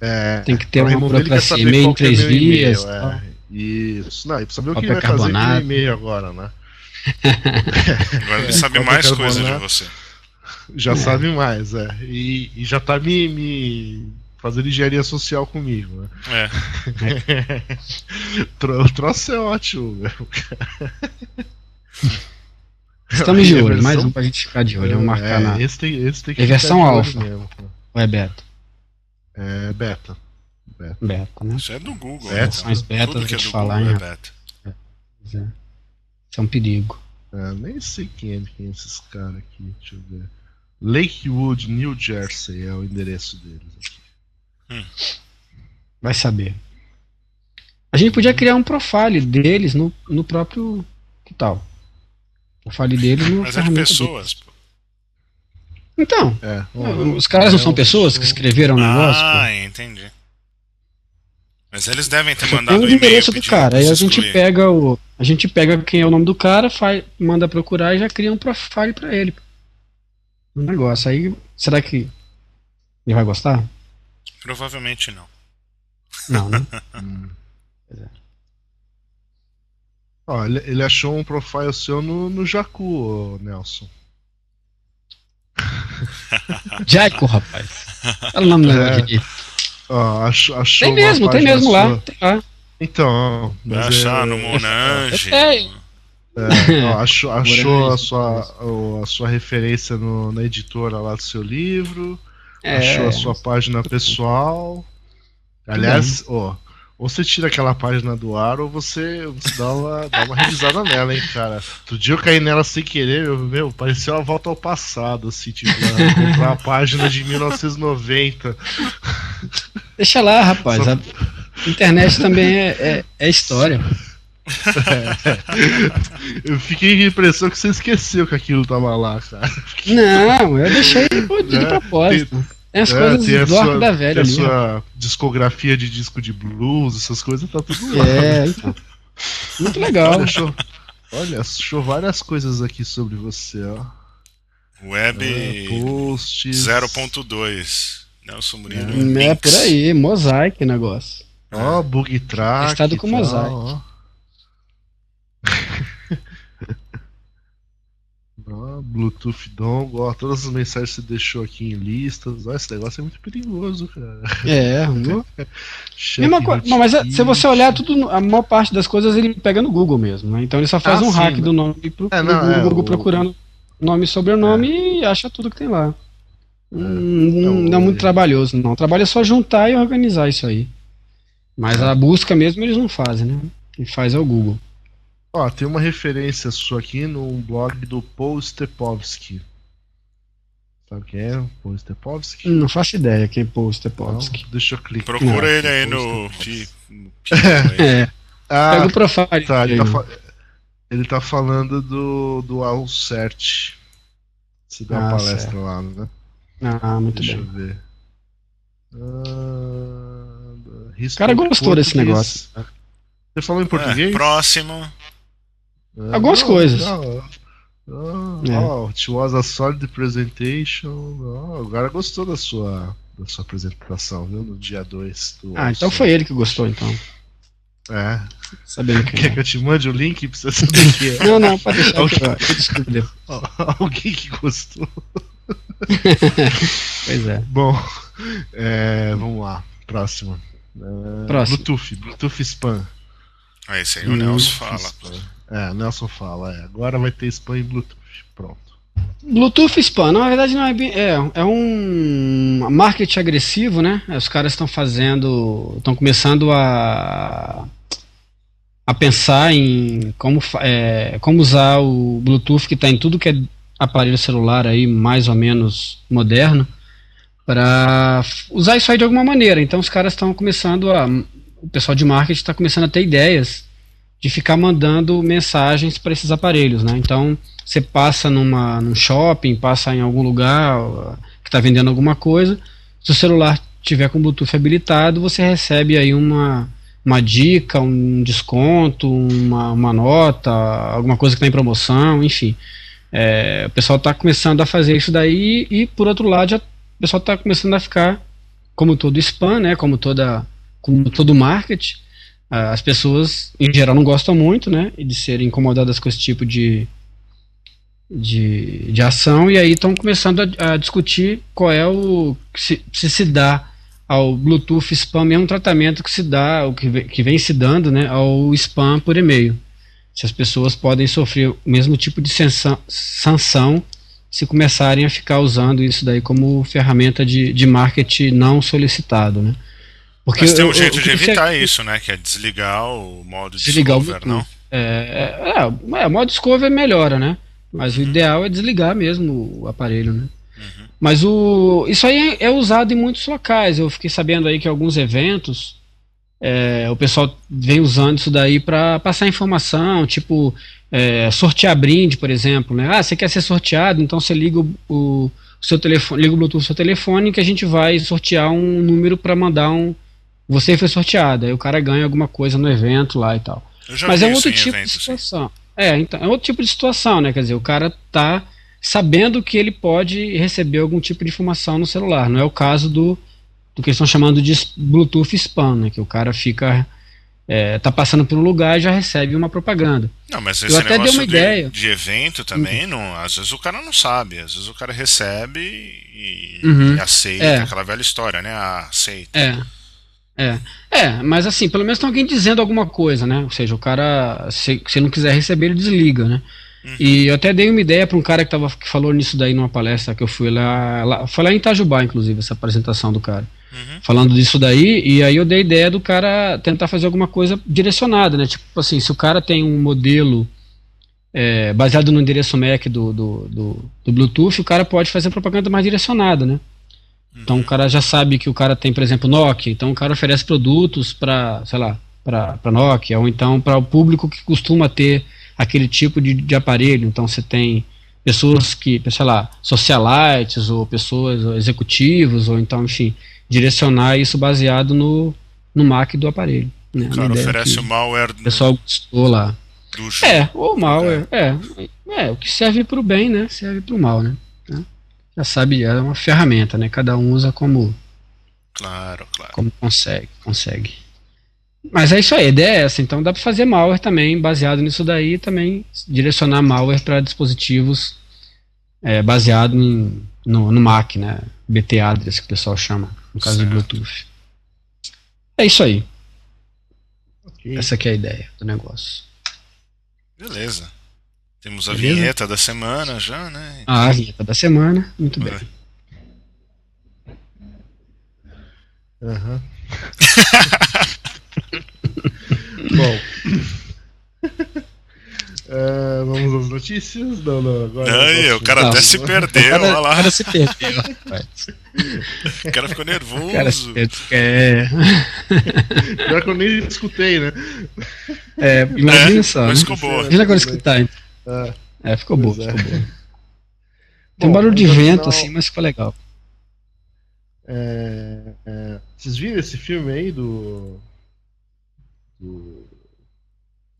é, tem que ter uma burocracia, e-mail em três dias. Isso, não, ele precisa saber o que ele vai fazer com o e-mail agora, né? Agora ele sabe mais coisa de você. Já sabe mais, é. E, e já tá me, me fazendo engenharia social comigo, né? É. O troço é ótimo, meu. Estamos de olho, mais um pra gente ficar de olho. Vamos marcar na versão alfa. Ou é beta? É beta. Beta. Beta, né? Isso é do Google. Beta. Mas beta, tudo que é do Google é beta. né? Isso é um perigo. Ah, nem sei quem é, quem é esses caras aqui, deixa eu ver. Lakewood, New Jersey é o endereço deles aqui. Hum. Vai saber. A gente podia criar um profile deles no, no próprio... Que tal? Profile deles no... Mas é de pessoas, deles. Pô. Então, é, ou, os caras não são pessoas que escreveram o negócio? Ah, pô. Entendi. Mas eles devem ter mandado o um endereço do cara. Aí a gente excluir. pega o, a gente pega quem é o nome do cara, faz, manda procurar e já cria um profile pra ele. Um negócio. Aí, será que ele vai gostar? Provavelmente não. Não, né? hum. é. Ó, ele, ele achou um profile seu no, no Jaiku, Nelson. Jaiku, rapaz. Olha o nome do negócio aqui. Ó, achou, achou tem mesmo, tem mesmo sua... lá, tem lá. Então, vai achar é... no Monange. É, ó, achou achou a, sua, a sua referência no, na editora lá do seu livro. É. Achou a sua página pessoal. Aliás, ó, ou você tira aquela página do ar ou você, você dá, uma, dá uma revisada nela, hein, cara. Outro dia eu caí nela sem querer, meu, meu pareceu uma volta ao passado, assim, tipo, encontrar uma página de mil novecentos e noventa. Deixa lá, rapaz. Só... A internet também é, é, é história. É. Eu fiquei com a impressão que você esqueceu que aquilo tava lá, cara. Fiquei... Não, eu deixei de, de é, propósito. Tem... As é, coisas tem a do sua, da velha tem ali, a sua né? discografia de disco de blues, essas coisas, tá tudo lá. É, então. Muito legal. Olha, show, olha, achou várias coisas aqui sobre você, ó. Web é, zero ponto dois. Nelson Murilo. É, é, por aí, mosaico negócio. Ó, é. Bug track. Estado com tal, mosaico. Oh, Bluetooth dongle, oh, todas as mensagens que você deixou aqui em listas. Oh, esse negócio é muito perigoso, cara. É, não? Mesma co... não, mas se você olhar, tudo, a maior parte das coisas ele pega no Google mesmo, né? Então ele só faz ah, um sim, hack né? do nome pro é, não, Google, é, Google o... procurando nome e sobrenome é. e acha tudo que tem lá. É, hum, não, não é muito trabalhoso, não. O trabalho é só juntar e organizar isso aí. Mas é. a busca mesmo eles não fazem, né? Quem faz é o Google. Ó, tem uma referência sua aqui num blog do Paul Stepowski. Sabe quem é? Paul Stepowski? Não faço ideia quem é Paul Stepowski. Não, deixa eu clicar. Procura ele aí no... É. Ah, pega o profile. Tá, ele, tá fa... ele tá falando do, do A dezessete. Se dá ah, uma palestra certo. lá, né? Ah, muito deixa bem. Deixa eu ver. Ah, o cara gostou desse negócio. Você falou em português? É, próximo. É, algumas oh, coisas. Oh, oh, é. oh, it was a solid presentation. Oh, o cara gostou da sua, da sua apresentação, viu? No dia dois. Ah, então foi ele que gostou, então. É. Sabendo que Quer é. que eu te mande o link pra você saber o que é? Não, não, pode deixar. Alguém, eu alguém que gostou. Pois é. Bom, é, vamos lá. Próximo. Próximo. Bluetooth, Bluetooth Spam. Ah, esse aí o Nelson fala. É, o Nelson fala. É. Agora vai ter spam e Bluetooth. Pronto. Bluetooth spam, na verdade, não é, bem, é, é um marketing agressivo, né? Os caras estão fazendo. Estão começando a. a pensar em como, é, como usar o Bluetooth que está em tudo que é aparelho celular aí, mais ou menos moderno, para usar isso aí de alguma maneira. Então os caras estão começando a. O pessoal de marketing está começando a ter ideias de ficar mandando mensagens para esses aparelhos, né? Então, você passa numa, num shopping, passa em algum lugar que está vendendo alguma coisa, se o celular tiver com Bluetooth habilitado, você recebe aí uma, uma dica, um desconto, uma, uma nota, alguma coisa que está em promoção, enfim. É, o pessoal está começando a fazer isso daí e, por outro lado, já, o pessoal está começando a ficar, como todo spam, né? Como toda... Como todo marketing, as pessoas em geral não gostam muito, né, de serem incomodadas com esse tipo de, de, de ação, e aí estão começando a, a discutir qual é o se, se se dá ao Bluetooth spam, mesmo tratamento que se dá, o que vem, que vem se dando, né, ao spam por e-mail. Se as pessoas podem sofrer o mesmo tipo de sanção, sanção se começarem a ficar usando isso daí como ferramenta de, de marketing não solicitado, né. Porque Mas tem um eu, jeito eu, de evitar é... isso, né? Que é desligar o modo de desligar server, o não? É, é, é, o modo escova melhora, né? Mas uhum. o ideal é desligar mesmo o aparelho, né? Uhum. Mas o, isso aí é, é usado em muitos locais. Eu fiquei sabendo aí que alguns eventos, é, o pessoal vem usando isso daí para passar informação, tipo é, sortear brinde, por exemplo, né? Ah, você quer ser sorteado, então você liga o, o seu telefone, liga o Bluetooth do seu telefone que a gente vai sortear um número para mandar um... Você foi sorteado, aí o cara ganha alguma coisa no evento lá e tal. Eu já Mas vi é um outro tipo evento, de situação. Sim. É, então, é outro tipo de situação, né? Quer dizer, o cara tá sabendo que ele pode receber algum tipo de informação no celular. Não é o caso do, do que eles estão chamando de Bluetooth spam, né? Que o cara fica... É, tá passando por um lugar e já recebe uma propaganda. Não, mas esse eu até negócio dei uma de, ideia. de evento também, uhum. não, às vezes o cara não sabe, às vezes o cara recebe e, uhum. e aceita, é. aquela velha história, né? Ah, aceita. É. É. é, mas assim, pelo menos tem alguém dizendo alguma coisa, né? Ou seja, o cara, se, se não quiser receber, ele desliga, né? Uhum. E eu até dei uma ideia para um cara que, tava, que falou nisso daí numa palestra que eu fui lá, lá foi lá em Itajubá, inclusive, essa apresentação do cara. Uhum. Falando disso daí, e aí eu dei a ideia do cara tentar fazer alguma coisa direcionada, né? Tipo assim, se o cara tem um modelo é, baseado no endereço M A C do, do, do, do Bluetooth, o cara pode fazer propaganda mais direcionada, né? Uhum. Então o cara já sabe que o cara tem, por exemplo, Nokia, então o cara oferece produtos para, sei lá, para Nokia, ou então para o público que costuma ter aquele tipo de, de aparelho. Então você tem pessoas que, sei lá, socialites, ou pessoas, ou executivos, ou então, enfim... direcionar isso baseado no, no M A C do aparelho. Né? O cara oferece o malware... O pessoal gostou lá. É, ou malware. É. É, é, o que serve para o bem, né? Serve para o mal, né? Já sabe, é uma ferramenta, né? Cada um usa como... Claro, claro. Como consegue, consegue. Mas é isso aí, a ideia é essa. Então dá para fazer malware também, baseado nisso daí, também direcionar malware para dispositivos é, baseado em, no, no M A C, né? B T address, que o pessoal chama. No caso certo. do Bluetooth. É isso aí. Okay. Essa aqui é a ideia do negócio. Beleza. Temos a Beleza? vinheta da semana já, né? Então... Ah, a vinheta da semana. Muito Vai. bem. Aham. Uhum. Bom... Uh, vamos às notícias? Não, não, agora. Ai, não o cara não, até não. se perdeu, olha lá. O cara se perdeu. O cara ficou nervoso. O cara se perdeu. É. Pior que eu nem escutei, né? É, imagina é, só. Mas ficou né? boa. Imagina agora escutar, então. Ah, é, ficou boa, é. ficou boa. Tem um barulho de vento, final... assim, mas ficou legal. É, é, vocês viram esse filme aí do. do...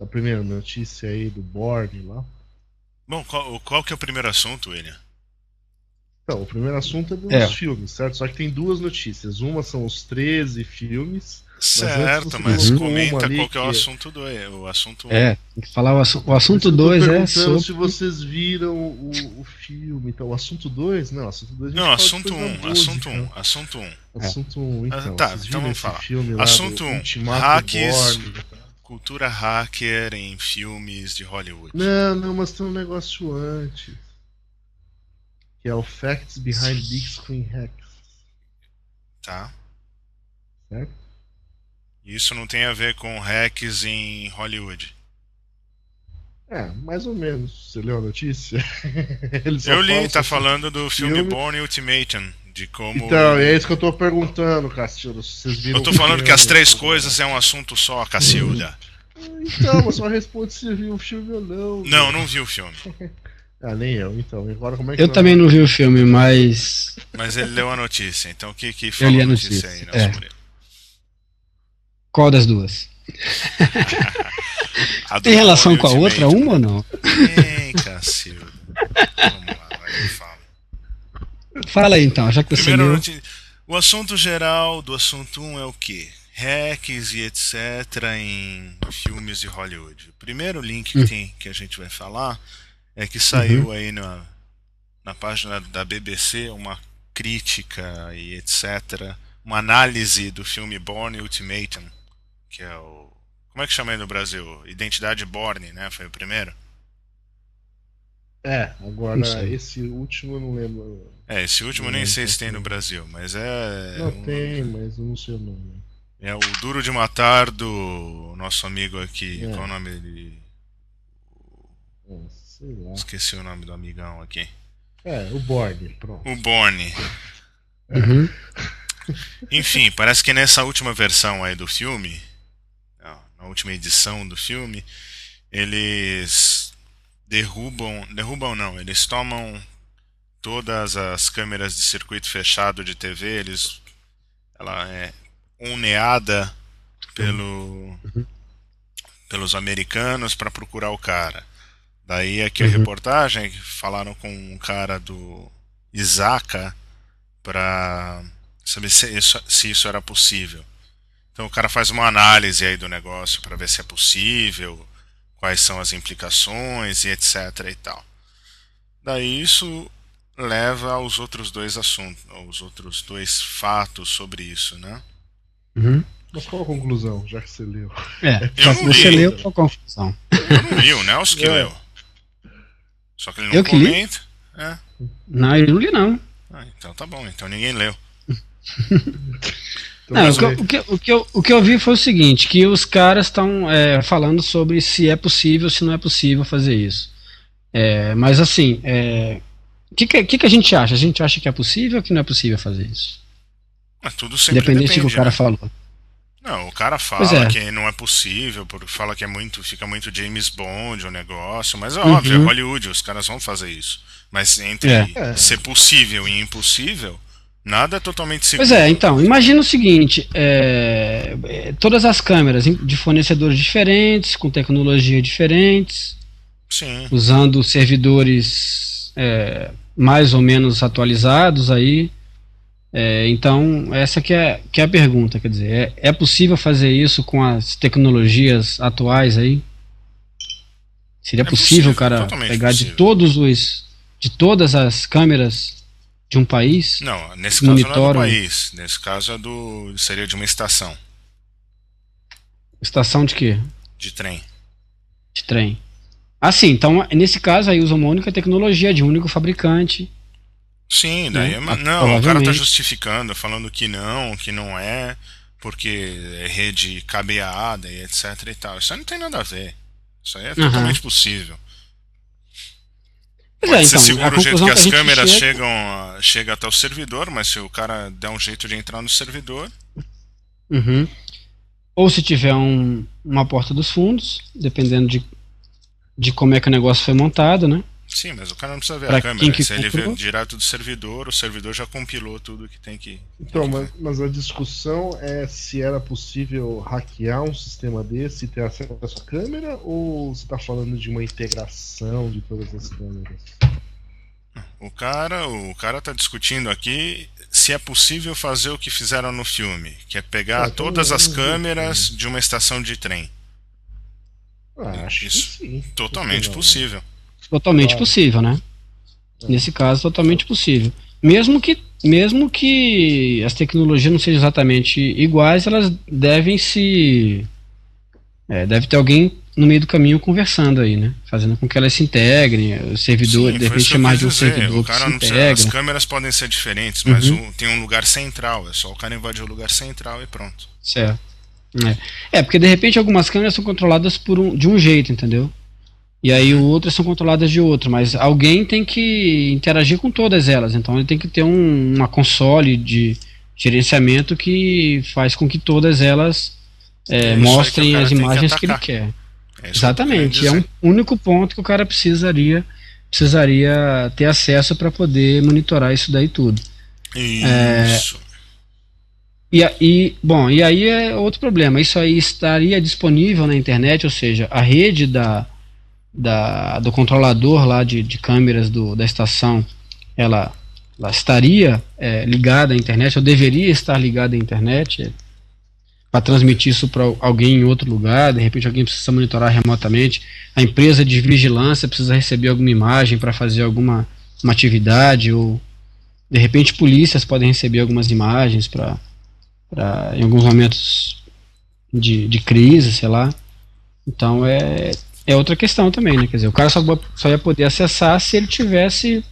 A primeira notícia aí do Bourne lá. Bom, qual, qual que é o primeiro assunto, William? Então, o primeiro assunto é dos é. filmes, certo? Só que tem duas notícias. Uma são os treze filmes. Certo, mas, mas comenta qual que é o assunto dois. O assunto é, tem que falar o, assu o assunto dois é sobre... se vocês viram o, o filme. Então, o assunto dois... Não, assunto dois... Não, assunto um, assunto um, assunto um. Assunto um, então. Tá, então vamos falar. Assunto um, hacks... Cultura hacker em filmes de Hollywood. Não, não, mas tem um negócio antes. Que é o Facts Behind Big Screen Hacks. Tá. Certo? Isso não tem a ver com hacks em Hollywood. É, mais ou menos. Você leu a notícia? Eu li, tá falando do filme, filme Bourne Ultimatum. De como... Então, é isso que eu tô perguntando, Cacilda. Vocês viram eu tô falando filme, que as três coisas é um assunto só, Cacilda. Então, eu só respondo se viu o filme ou não. Não, não vi o filme. Ah, nem eu, então. Agora, como é que eu não... também não vi o filme, mas. Mas ele leu a notícia, então o que, que foi a notícia, notícia aí, Nelson é. Murilo? Qual das duas? Tem relação com a outra, uma ou não? Tem, Cacilda. Vamos lá, vai, fala. Fala aí então, já que você viu. O assunto geral do assunto um é o quê? Hacks e etcétera em filmes de Hollywood. O primeiro link que, tem, que a gente vai falar é que saiu uhum. aí na, na página da B B C uma crítica e etcétera. Uma análise do filme Bourne Ultimatum, que é o... Como é que chama aí no Brasil? Identidade Bourne, né? Foi o primeiro? É, agora esse último eu não lembro. É, esse último eu nem sei se tem no Brasil, mas é... Não um... tem, mas eu não sei o nome. É o Duro de Matar do nosso amigo aqui, é. qual é o nome dele? Pô, sei lá. Esqueci o nome do amigão aqui. É, o Bourne, pronto. O Bourne. Uhum. Enfim, parece que nessa última versão aí do filme, na última edição do filme, eles derrubam, derrubam não, eles tomam todas as câmeras de circuito fechado de T V, eles, ela é oneada pelo, uhum. pelos americanos para procurar o cara. Daí aqui a uhum. reportagem, falaram com um cara do Isaaca para saber se isso, se isso era possível. Então o cara faz uma análise aí do negócio para ver se é possível, quais são as implicações e etc e tal. Daí isso leva aos outros dois assuntos, aos outros dois fatos sobre isso, né? Uhum. Mas qual a conclusão, já que você leu? É, eu não você li. leu, qual a conclusão? Eu não li, o Nelson que é. leu. Só que ele não eu comenta. É. Não, eu não li não. Ah, então tá bom, então ninguém leu. Não, o, que eu, o, que, o, que eu, o que eu vi foi o seguinte, que os caras estão é, falando sobre se é possível, se não é possível fazer isso. É, mas assim, o é, que, que, que a gente acha? A gente acha que é possível ou que não é possível fazer isso? Mas tudo sempre depende do que o cara falou. Não, o cara fala é. que não é possível, porque fala que é muito, fica muito James Bond o negócio, mas é óbvio, uhum. é Hollywood, os caras vão fazer isso. Mas entre é. ser possível e impossível, nada é totalmente seguro. Pois é, então, imagina o seguinte, é, todas as câmeras de fornecedores diferentes, com tecnologia diferentes, sim, usando servidores é, mais ou menos atualizados aí, é, então essa que é, que é a pergunta, quer dizer, é, é possível fazer isso com as tecnologias atuais aí? Seria é possível, possível, cara, pegar possível. de todos os, de todas as câmeras de um país? Não, nesse caso monitora... não é do país. Nesse caso é do, seria de uma estação. Estação de quê? De trem. De trem. Ah, sim. Então, nesse caso, aí usa uma única tecnologia de um único fabricante. Sim, daí... Né? É, não, o cara está justificando, falando que não, que não é, porque é rede cabeada e etc e tal. Isso aí não tem nada a ver. Isso aí é totalmente uhum. possível. Pode é, ser então, seguro o jeito que as que câmeras chega... chegam a, chega até o servidor, mas se o cara der um jeito de entrar no servidor... Uhum. Ou se tiver um, uma porta dos fundos, dependendo de, de como é que o negócio foi montado, né? Sim, mas o cara não precisa ver pra a câmera, que se ele vê direto do servidor, o servidor já compilou tudo que tem que... Então, mas, mas a discussão é se era possível hackear um sistema desse e ter acesso à sua câmera, ou você está falando de uma integração de todas as câmeras? O cara, o cara está discutindo aqui se é possível fazer o que fizeram no filme, que é pegar é, todas as câmeras de uma estação de trem. Ah, acho Isso, que sim. Totalmente possível. Totalmente claro. possível, né? É. Nesse caso, totalmente possível. Mesmo que, mesmo que as tecnologias não sejam exatamente iguais, elas devem se... É, deve ter alguém no meio do caminho conversando aí, né? Fazendo com que elas se integrem, o servidor, deve chamar de um dizer. servidor o cara que se não integra. Precisa, as câmeras podem ser diferentes, mas uhum. um, tem um lugar central, é só o cara invadir o lugar central e pronto. Certo. É, é porque de repente algumas câmeras são controladas por um, de um jeito, entendeu? E aí outras são controladas de outro, mas alguém tem que interagir com todas elas, então ele tem que ter um, uma console de gerenciamento que faz com que todas elas é, é mostrem as imagens que, que ele quer. É Exatamente, que é um único ponto que o cara precisaria, precisaria ter acesso para poder monitorar isso daí tudo. Isso. É, E, e, bom, e aí é outro problema, isso aí estaria disponível na internet, ou seja, a rede da... Da, do controlador lá de, de câmeras do, da estação, ela, ela estaria é, ligada à internet, ou deveria estar ligada à internet, é, para transmitir isso para alguém em outro lugar. De repente alguém precisa monitorar remotamente, a empresa de vigilância precisa receber alguma imagem para fazer alguma uma atividade, ou de repente polícias podem receber algumas imagens para em alguns momentos de, de crise, sei lá. Então é... É outra questão também, né? Quer dizer, o cara só, só ia poder acessar se ele tivesse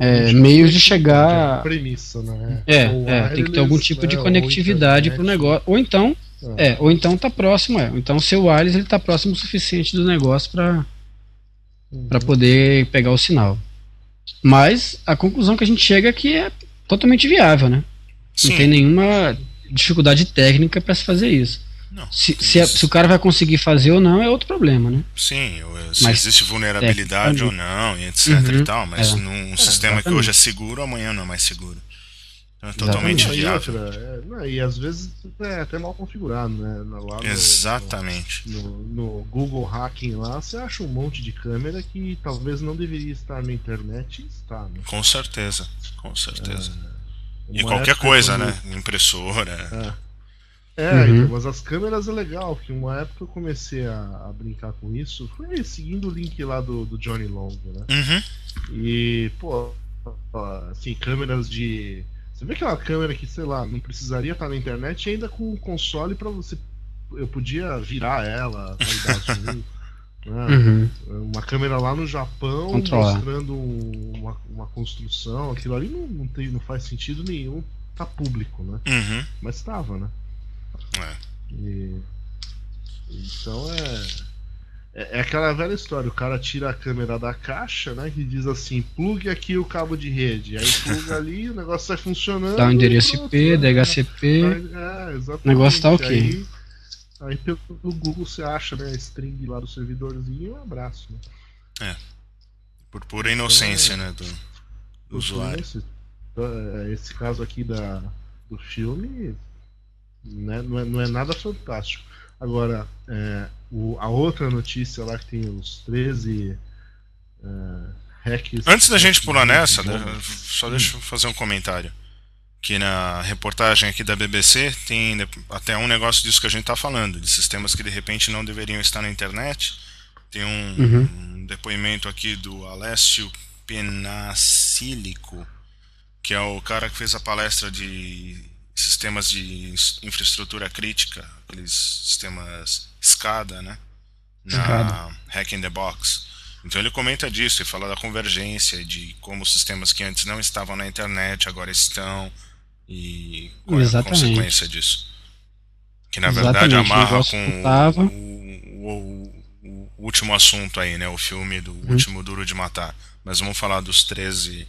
é, meios de chegar. Premissa, né? É, é, tem que ter algum tipo de conectividade pro negócio. Ou então, é, ou então tá próximo, é. Então, o seu wireless ele tá próximo o suficiente do negócio para uhum. para poder pegar o sinal. Mas a conclusão que a gente chega é que é totalmente viável, né? Sim. Não tem nenhuma dificuldade técnica para se fazer isso. Não, se, se, a, se o cara vai conseguir fazer ou não é outro problema, né? Sim, se mas, existe vulnerabilidade é, ou não, e etc uhum, e tal, mas é, num é, sistema exatamente. Que hoje é seguro, amanhã não é mais seguro. Então é totalmente exatamente. viável. E, outra, é, e às vezes é até mal configurado, né? Lá no, exatamente. No, no Google Hacking lá, você acha um monte de câmera que talvez não deveria estar na internet e está, né? Com certeza, com certeza. É, e qualquer coisa, quando... né? Impressora... É. É, uhum. então, mas as câmeras é legal, que uma época eu comecei a, a brincar com isso, foi seguindo o link lá do, do Johnny Long, né? Uhum. E, pô, assim, câmeras de... Você vê aquela câmera que, sei lá, não precisaria estar na internet e ainda com o console pra você... Eu podia virar ela, validar né? uhum. Uma câmera lá no Japão Controlar. mostrando uma, uma construção, aquilo ali não, não, tem, não faz sentido nenhum, tá público, né? Uhum. Mas tava, né? É. E, então é, é é aquela velha história, o cara tira a câmera da caixa, né, que diz assim, plugue aqui o cabo de rede, aí pluga ali, o negócio sai funcionando, dá o um endereço I P, D H C P, é, o negócio tá ok. Aí, aí pelo Google você acha, né, a string lá do servidorzinho, um abraço, né? É, por pura inocência, é, né, do, do usuário. Esse, esse caso aqui da, do filme... Né? Não, é, não é nada fantástico. Agora, é, o, a outra notícia lá que tem os treze é, hacks. Antes da gente pular nessa, né, só deixa eu fazer um comentário. Que na reportagem aqui da B B C tem até um negócio disso que a gente está falando, de sistemas que de repente não deveriam estar na internet. Tem um, uhum. um depoimento aqui do Alessio Penasílico, que é o cara que fez a palestra de sistemas de infraestrutura crítica, aqueles sistemas SCADA, né? Na Hack in the Box. Então ele comenta disso e fala da convergência, de como sistemas que antes não estavam na internet agora estão, e qual é a consequência disso. Que na verdade amarra com o, o, o, o último assunto aí, né? O filme do hum. último Duro de Matar. Mas vamos falar dos treze.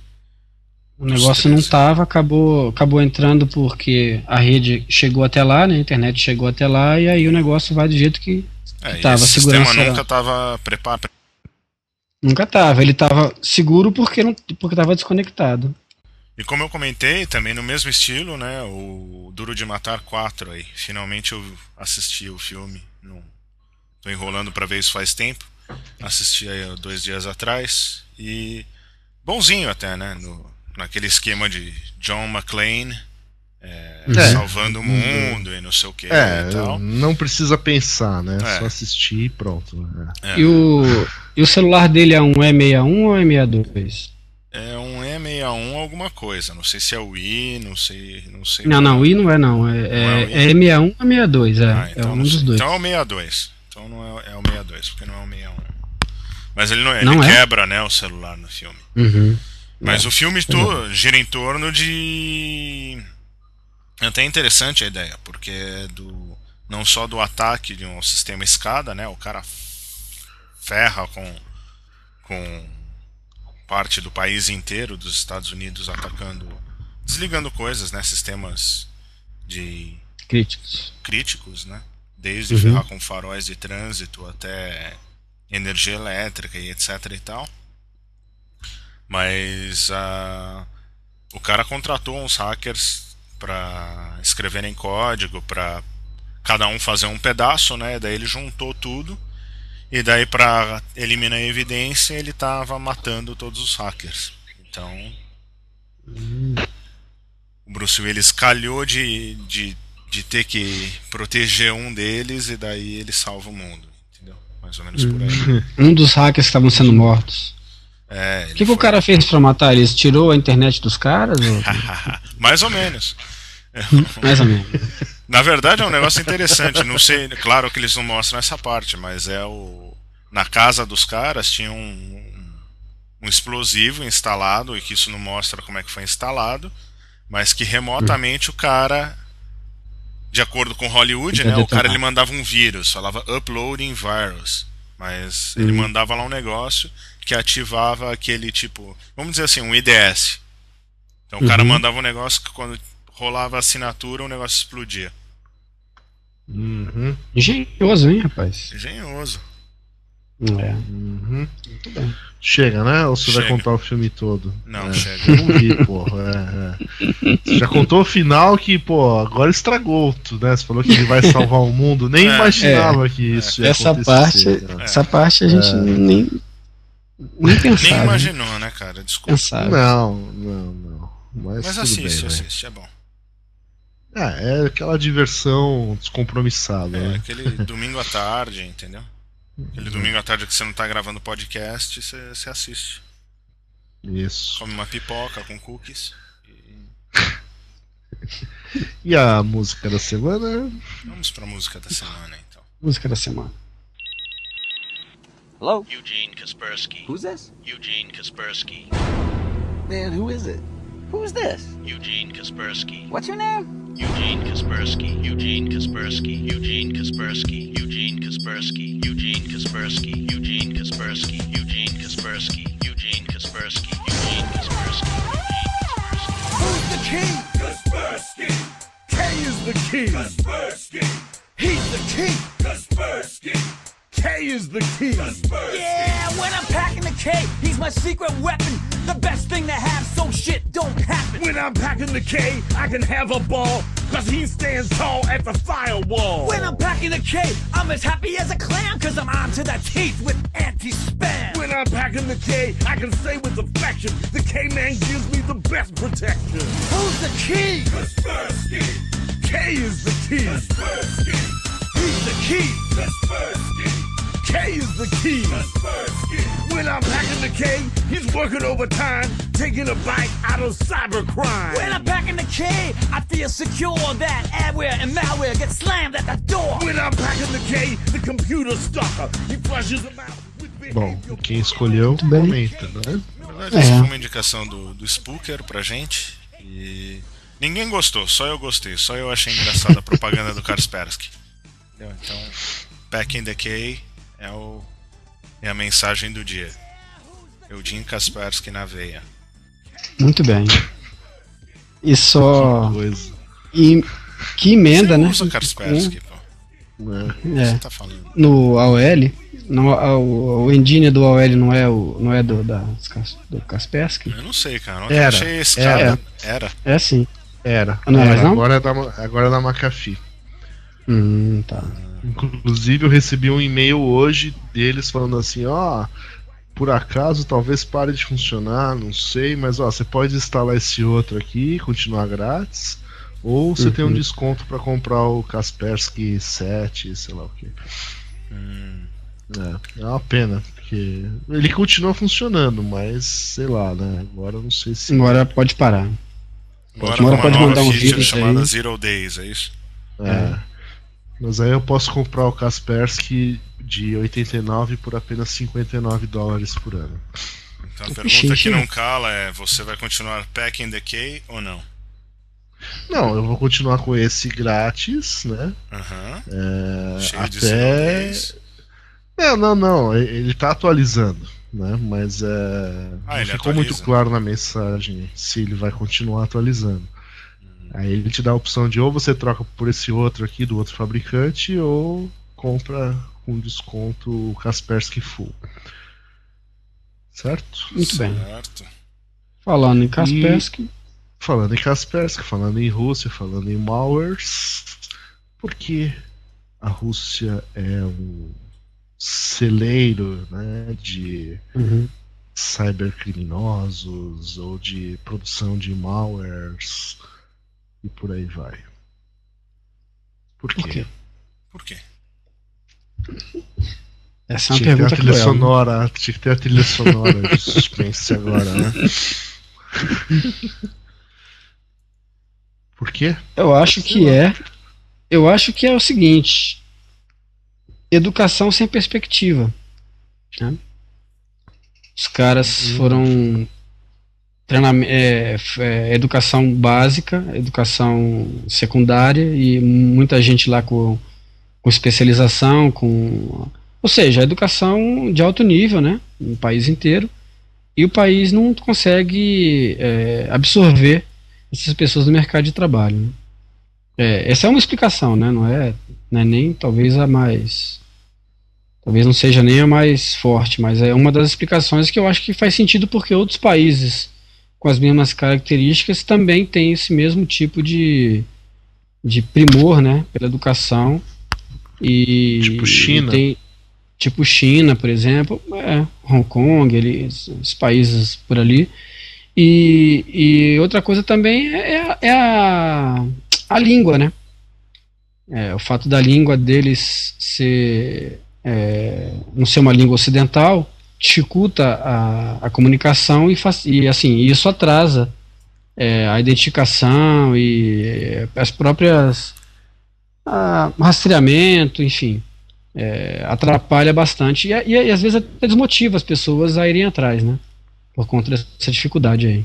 O negócio não estava, acabou, acabou entrando porque a rede chegou até lá, né, a internet chegou até lá, e aí o negócio vai do jeito que estava. É, o sistema nunca estava preparado. Nunca estava, ele estava seguro porque estava desconectado. E como eu comentei, também no mesmo estilo, né, o Duro de Matar quatro, aí, finalmente eu assisti o filme, estou enrolando para ver isso faz tempo, assisti aí dois dias atrás, e bonzinho até, né, no... naquele esquema de John McClane é, é. salvando o mundo é. e não sei o que é, e tal. Não precisa pensar, né? É. Só assistir e pronto. É. E, o, e o celular dele é um E sessenta e um ou E sessenta e dois? É um E sessenta e um alguma coisa. Não sei se é o I, não sei. Não, sei não, não, o I não é não. É, é, é, é E sessenta e um ou E sessenta e dois, é. Ah, então é um dos dois. Então é o sessenta e dois. Então não é, é o sessenta e dois, porque não é o sessenta e um. Mas ele não é, não ele é? quebra, né, o celular no filme. Uhum. Mas é. o filme to- gira em torno de... É até interessante a ideia, porque é do... não só do ataque de um sistema escada, né? O cara ferra com, com parte do país inteiro, dos Estados Unidos, atacando, desligando coisas, né? Sistemas de... Críticos. Críticos, né? Desde uhum. ferrar com faróis de trânsito até energia elétrica e etc e tal. Mas uh, o cara contratou uns hackers para escreverem código, para cada um fazer um pedaço, né? Daí ele juntou tudo e daí para eliminar a evidência ele tava matando todos os hackers. Então o Bruce Willis calhou de, de, de ter que proteger um deles e daí ele salva o mundo, entendeu? Mais ou menos por aí. Um dos hackers que estavam sendo mortos. É, o que, que foi... o cara fez pra matar eles? Tirou a internet dos caras? Ou... Mais ou menos. Mais ou menos. Na verdade é um negócio interessante. Não sei, claro que eles não mostram essa parte, mas é o... na casa dos caras tinha um, um explosivo instalado, e que isso não mostra como é que foi instalado, mas que remotamente hum. o cara, de acordo com Hollywood, né, o cara ele mandava um vírus, falava uploading virus. Mas ele uhum. mandava lá um negócio que ativava aquele tipo, vamos dizer assim, um I D S. Então uhum. o cara mandava um negócio que quando rolava a assinatura o negócio explodia. Uhum. Engenhoso, hein, rapaz? Engenhoso. É. Uhum. Muito bem. Chega, né? Ou você chega. Vai contar o filme todo? Não, é. chega. Vamos rir, porra. É, é. Você já contou o final que, pô, agora estragou tudo, né? Você falou que ele vai salvar o mundo. Nem é, imaginava é, que isso é, ia essa acontecer. Parte, é. Essa parte a gente é. nem, nem pensava. Nem imaginou, né, cara? Desculpa. Pensava. Não, não, não. Mas, Mas assiste, bem, assiste, né? É bom. Ah, é aquela diversão descompromissada. É, né? Aquele domingo à tarde, entendeu? Aquele domingo à tarde que você não tá gravando podcast, você, você assiste. Isso. Come uma pipoca com cookies. E... e a música da semana? Vamos pra música da semana, então. Música da semana. Hello? Eugene Kaspersky. Who's this? Eugene Kaspersky. Man, who is it? Who's this? Eugene Kaspersky. What's your name? Eugene Kaspersky, Eugene Kaspersky, Eugene Kaspersky, Eugene Kaspersky, Eugene Kaspersky, Eugene Kaspersky, Eugene Kaspersky, Eugene Kaspersky, Eugene Kaspersky. Who's the king? Kaspersky. K is the king. Kaspersky. He's the king. Kaspersky. K is the key. Yeah, when I'm packing the K, he's my secret weapon. The best thing to have, so shit don't happen. When I'm packing the K, I can have a ball, cause he stands tall at the firewall. When I'm packing the K, I'm as happy as a clam, cause I'm armed to the teeth with anti-spam. When I'm packing the K, I can say with affection, the K-man gives me the best protection. Who's the key? Kaspersky. K is the key. Kaspersky. He's the key. Kaspersky. K is the key. When I'm packing the K, he's working overtime, taking a bite out of cybercrime. When I'm packing the K, I feel secure that adware and malware get slammed at the door. When I'm packing the K, the computer stalker, he flushes them out. Bom, quem escolheu, comenta, né? Na verdade, isso foi uma indicação do, do Spooker pra gente. E ninguém gostou, só eu gostei. Só eu achei engraçada a propaganda do Kaspersky. Então, back in the K... É, o, é a mensagem do dia. Eugene Kaspersky na veia. Muito bem. E só. E que emenda, né? Usa Kaspersky, pô. É. Você tá falando? No A O L, no, o, o engine do A O L não é, o, não é do, da, do Kaspersky? Eu não sei, cara. Era. Eu achei esse cara. Era. É, é sim. Era. Não, era. Mas não? Agora é da, agora é da McAfee. Hum, tá. Inclusive eu recebi um e-mail hoje deles falando assim, ó, oh, por acaso talvez pare de funcionar, não sei, mas ó, você pode instalar esse outro aqui e continuar grátis, ou você uhum. tem um desconto pra comprar o Kaspersky sete, sei lá o que. Hum. É, é uma pena, porque ele continua funcionando, mas sei lá, né, agora não sei se... Agora pode parar. Agora, agora pode mandar um vídeo chamado Zero Days, é isso? É. é. Mas aí eu posso comprar o Kaspersky de oitenta e nove por apenas cinquenta e nove dólares por ano. Então a pergunta Puxa, que não cala é: você vai continuar packing the K ou não? Não, eu vou continuar com esse grátis, né? Uhum. É, Cheio até... de Não, não, não. Ele tá atualizando, né? Mas é... ah, não ficou atualiza. Muito claro na mensagem se ele vai continuar atualizando. Aí ele te dá a opção de ou você troca por esse outro aqui, do outro fabricante, ou compra com desconto o Kaspersky Full. Certo? Muito certo. bem. Falando em Kaspersky... E, falando em Kaspersky, falando em Rússia, falando em malwares, porque a Rússia é um celeiro, né, de... Uhum. cybercriminosos, ou de produção de malwares... E por aí vai. Por quê? Por quê? Essa é uma tinha pergunta que ter a trilha sonora, né? Tinha que ter a trilha sonora de suspense agora, né? Por quê? Eu acho que é. Eu acho que é o seguinte: educação sem perspectiva. Né? Os caras hum. foram. É, é, educação básica, educação secundária e muita gente lá com, com especialização, com Ou seja, educação de alto nível, né, no país inteiro, e o país não consegue é, absorver essas pessoas no mercado de trabalho. Né. É, essa é uma explicação, né, não é, não é nem talvez a mais... Talvez não seja nem a mais forte, mas é uma das explicações que eu acho que faz sentido, porque outros países com as mesmas características também têm esse mesmo tipo de, de primor, né, pela educação. E, tipo China. E tem, tipo China, por exemplo, é, Hong Kong, ali, os países por ali. E, e outra coisa também é, é a, a língua, né? É, o fato da língua deles ser... É, não ser uma língua ocidental, dificulta a, a comunicação e, faz, e assim, isso atrasa é, a identificação e as próprias a, rastreamento, enfim, é, atrapalha bastante e, e, e às vezes até desmotiva as pessoas a irem atrás, né, por conta dessa dificuldade aí.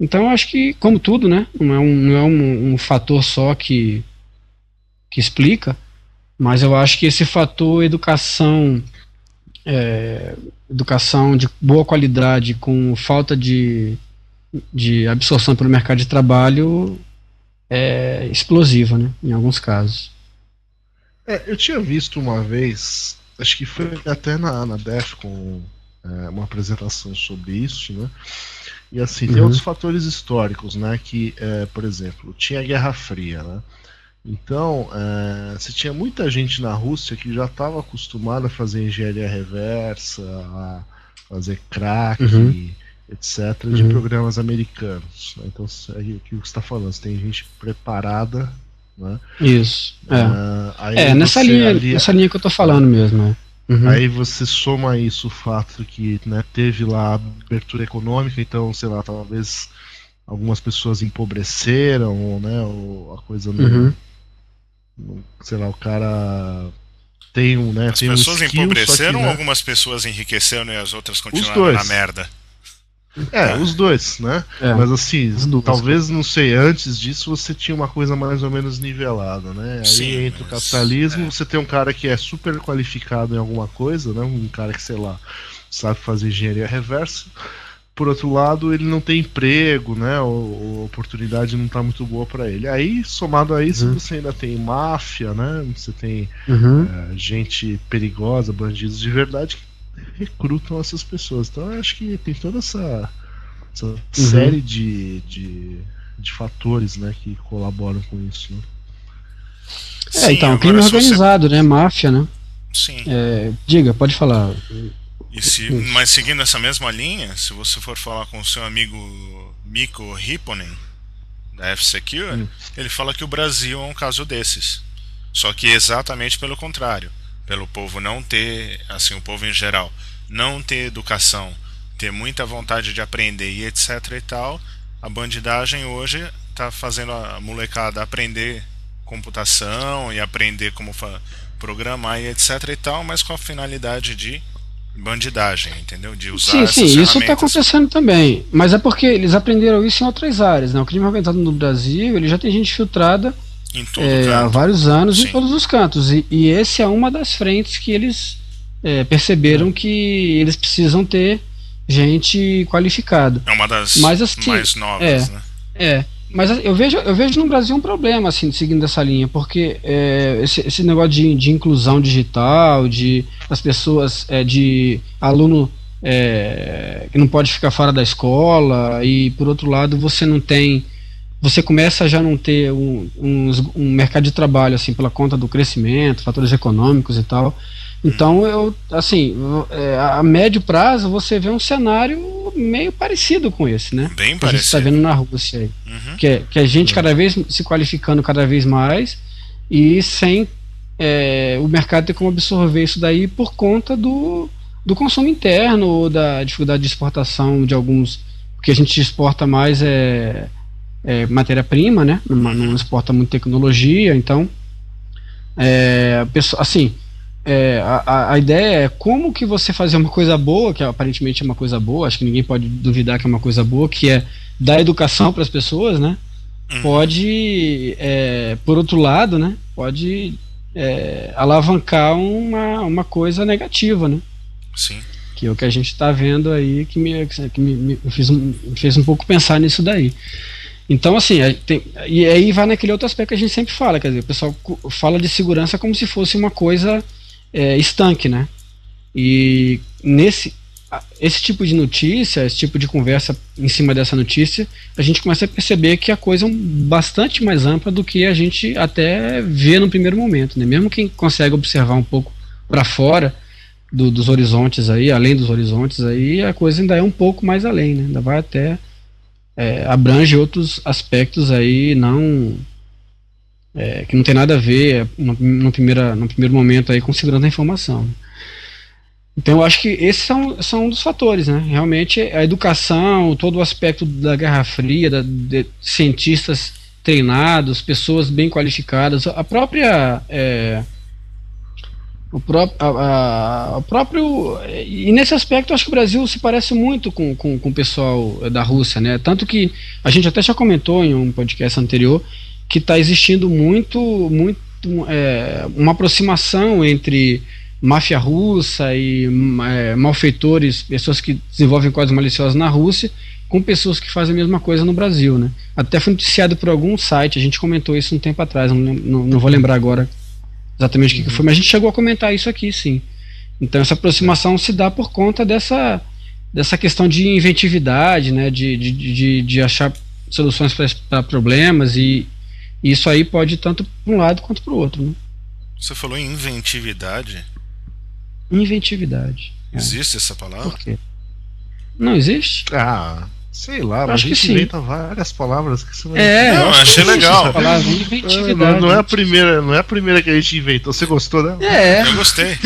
Então acho que, como tudo, né, não é um, não é um, um fator só que, que explica. Mas eu acho que esse fator educação, é, educação de boa qualidade com falta de, de absorção pelo mercado de trabalho é explosiva, né, em alguns casos. É, eu tinha visto uma vez, acho que foi até na, na DEFCON, é, uma apresentação sobre isso, né, e assim, tem uhum. outros fatores históricos, né, que, é, por exemplo, tinha a Guerra Fria, né. Então, é, você tinha muita gente na Rússia que já estava acostumada a fazer engenharia reversa, a fazer crack, uhum. etcétera, de uhum. programas americanos. Então, é aquilo que você está falando, você tem gente preparada. Né? Isso. É, é, é nessa, linha, ali, nessa linha que eu estou falando mesmo. Né? Uhum. Aí você soma isso o fato que, né, teve lá abertura econômica, então, sei lá, talvez algumas pessoas empobreceram, né, ou a coisa não. Uhum. Sei lá, o cara tem um, né, as tem pessoas um skill, empobreceram que, né, ou algumas pessoas enriqueceram e as outras continuaram na merda? É, é, os dois, né? É. Mas assim, duas, talvez, não sei, antes disso você tinha uma coisa mais ou menos nivelada, né? Aí sim, entra o capitalismo, é. Você tem um cara que é super qualificado em alguma coisa, né? Um cara que, sei lá, sabe fazer engenharia reversa. Por outro lado, ele não tem emprego, né? Ou, a oportunidade não está muito boa para ele. Aí, somado a isso, uhum. você ainda tem máfia, né? Você tem uhum. é, gente perigosa, bandidos de verdade que recrutam essas pessoas. Então, eu acho que tem toda essa, essa uhum. série de, de, de fatores, né, que colaboram com isso. Né? É, sim, então, crime organizado, você... né? Máfia, né? Sim. É, diga, pode falar. E se, mas seguindo essa mesma linha, se você for falar com o seu amigo Mikko Hipponen, da F-Secure, ele fala que o Brasil é um caso desses. Só que exatamente pelo contrário. Pelo povo não ter, assim, o povo em geral, não ter educação, ter muita vontade de aprender e etc e tal, a bandidagem hoje está fazendo a molecada aprender computação e aprender como programar e etc e tal, mas com a finalidade de bandidagem, entendeu? De usar. Sim, sim, isso está acontecendo também. Mas é porque eles aprenderam isso em outras áreas, né? O crime organizado no Brasil, ele já tem gente filtrada em todo é, há vários anos, sim. em todos os cantos. E, e essa é uma das frentes que eles é, perceberam é. que eles precisam ter gente qualificada. É uma das mas, assim, mais novas, é, né? É. Mas eu vejo, eu vejo no Brasil um problema, assim, seguindo essa linha, porque é, esse, esse negócio de, de inclusão digital, de as pessoas, é, de aluno é, que não pode ficar fora da escola, e por outro lado você não tem, você começa a já não ter um, um, um mercado de trabalho, assim, pela conta do crescimento, fatores econômicos e tal. Então, eu, assim, a médio prazo você vê um cenário meio parecido com esse, né? Bem parecido. Que a gente está vendo na Rússia aí. Uhum. Que, é, que a gente cada vez se qualificando cada vez mais e sem é, o mercado ter como absorver isso daí por conta do, do consumo interno ou da dificuldade de exportação de alguns... Porque a gente exporta mais é, é, matéria-prima, né? Não, não exporta muito tecnologia, então... É, assim... É, a, a ideia é como que você fazer uma coisa boa, que aparentemente é uma coisa boa, acho que ninguém pode duvidar que é uma coisa boa, que é dar educação para as pessoas, né? Pode, é, por outro lado, né? Pode é, alavancar uma, uma coisa negativa, né? Sim. Que é o que a gente está vendo aí, que me, que me, me, fez, me fez um pouco pensar nisso daí. Então, assim, tem, e aí vai naquele outro aspecto que a gente sempre fala, quer dizer, o pessoal fala de segurança como se fosse uma coisa é, estanque, né? E nesse, esse tipo de notícia, esse tipo de conversa em cima dessa notícia, a gente começa a perceber que a coisa é bastante mais ampla do que a gente até vê no primeiro momento, né? Mesmo quem consegue observar um pouco para fora do, dos horizontes aí, além dos horizontes aí, a coisa ainda é um pouco mais além, né? Ainda vai até, é, abrange outros aspectos aí não... É, que não tem nada a ver no, no, primeira, no primeiro momento aí com segurança da informação. Então eu acho que esses são, são um dos fatores, né? Realmente a educação, todo o aspecto da Guerra Fria, da, de cientistas treinados, pessoas bem qualificadas, a própria é, o, pró- a, a, o próprio e nesse aspecto eu acho que o Brasil se parece muito com, com, com o pessoal da Rússia, né? Tanto que a gente até já comentou em um podcast anterior que está existindo muito, muito é, uma aproximação entre máfia russa e é, malfeitores, pessoas que desenvolvem códigos maliciosos na Rússia, com pessoas que fazem a mesma coisa no Brasil, né? Até foi noticiado por algum site, a gente comentou isso um tempo atrás, não, não, não vou lembrar agora exatamente o que, que foi, mas a gente chegou a comentar isso aqui, sim. Então essa aproximação se dá por conta dessa, dessa questão de inventividade, né? de, de, de, de achar soluções para problemas, e isso aí pode ir tanto para um lado quanto para o outro, né? Você falou em inventividade? Inventividade. É. Existe essa palavra? Por quê? Não existe? Ah, sei lá, mas a gente inventa várias palavras que você vai... É, não, eu achei legal. Palavra, inventividade. Não, não, é a primeira, não é a primeira que a gente inventou. Você gostou dela? É. Eu gostei.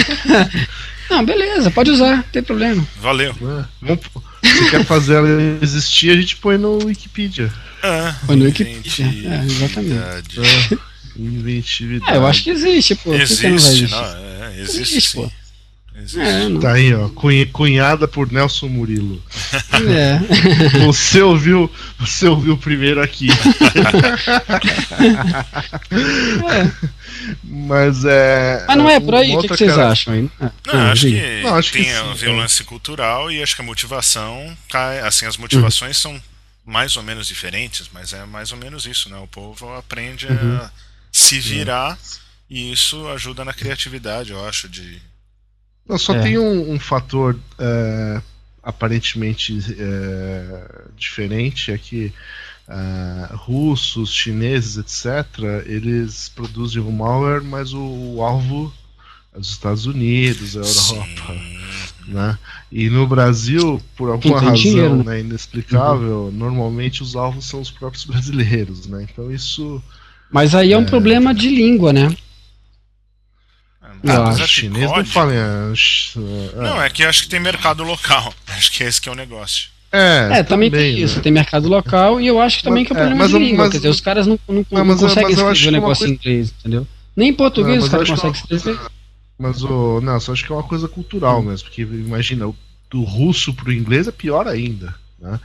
Não, beleza, pode usar, não tem problema. Valeu. É, se quer fazer ela existir, a gente põe no Wikipedia. Ah, põe no Wikipedia. É, exatamente. É, inventividade. É, eu acho que existe, pô. Existe, não, não é, existe, existe sim. Pô. É, tá aí, ó, cunhada por Nelson Murilo. É. Você ouviu, você ouviu primeiro aqui. É. Mas é. Mas não é por aí, o que, que vocês cara... acham? Hein? Não, não, acho que não, acho tem que sim, tem um lance cultural e acho que a motivação cai, assim, as motivações uhum. são mais ou menos diferentes, mas é mais ou menos isso, né? O povo aprende uhum. a se virar uhum. e isso ajuda na criatividade, eu acho, de... Não, só é. tem um, um fator é, aparentemente é, diferente, é que é, russos, chineses, etcétera, eles produzem o malware, mas o, o alvo é dos Estados Unidos, a Europa. Né? E no Brasil, por alguma razão dinheiro, né, inexplicável, uhum. normalmente os alvos são os próprios brasileiros. Né? Então isso. Mas aí é um é, problema de língua, né? Ah, ah, chinês não fala. É. Não, é que acho que tem mercado local. Acho que esse que é o negócio. É, é também, também tem isso, né? Tem mercado local e eu acho que também mas, que é o problema mas, de mas, língua. Mas, quer dizer, os caras não, não, não, não conseguem escrever o negócio em coisa... inglês, entendeu? Nem em português não, os caras conseguem uma... escrever. Mas o. Não, só acho que é uma coisa cultural mesmo, porque imagina, do russo pro inglês é pior ainda, né?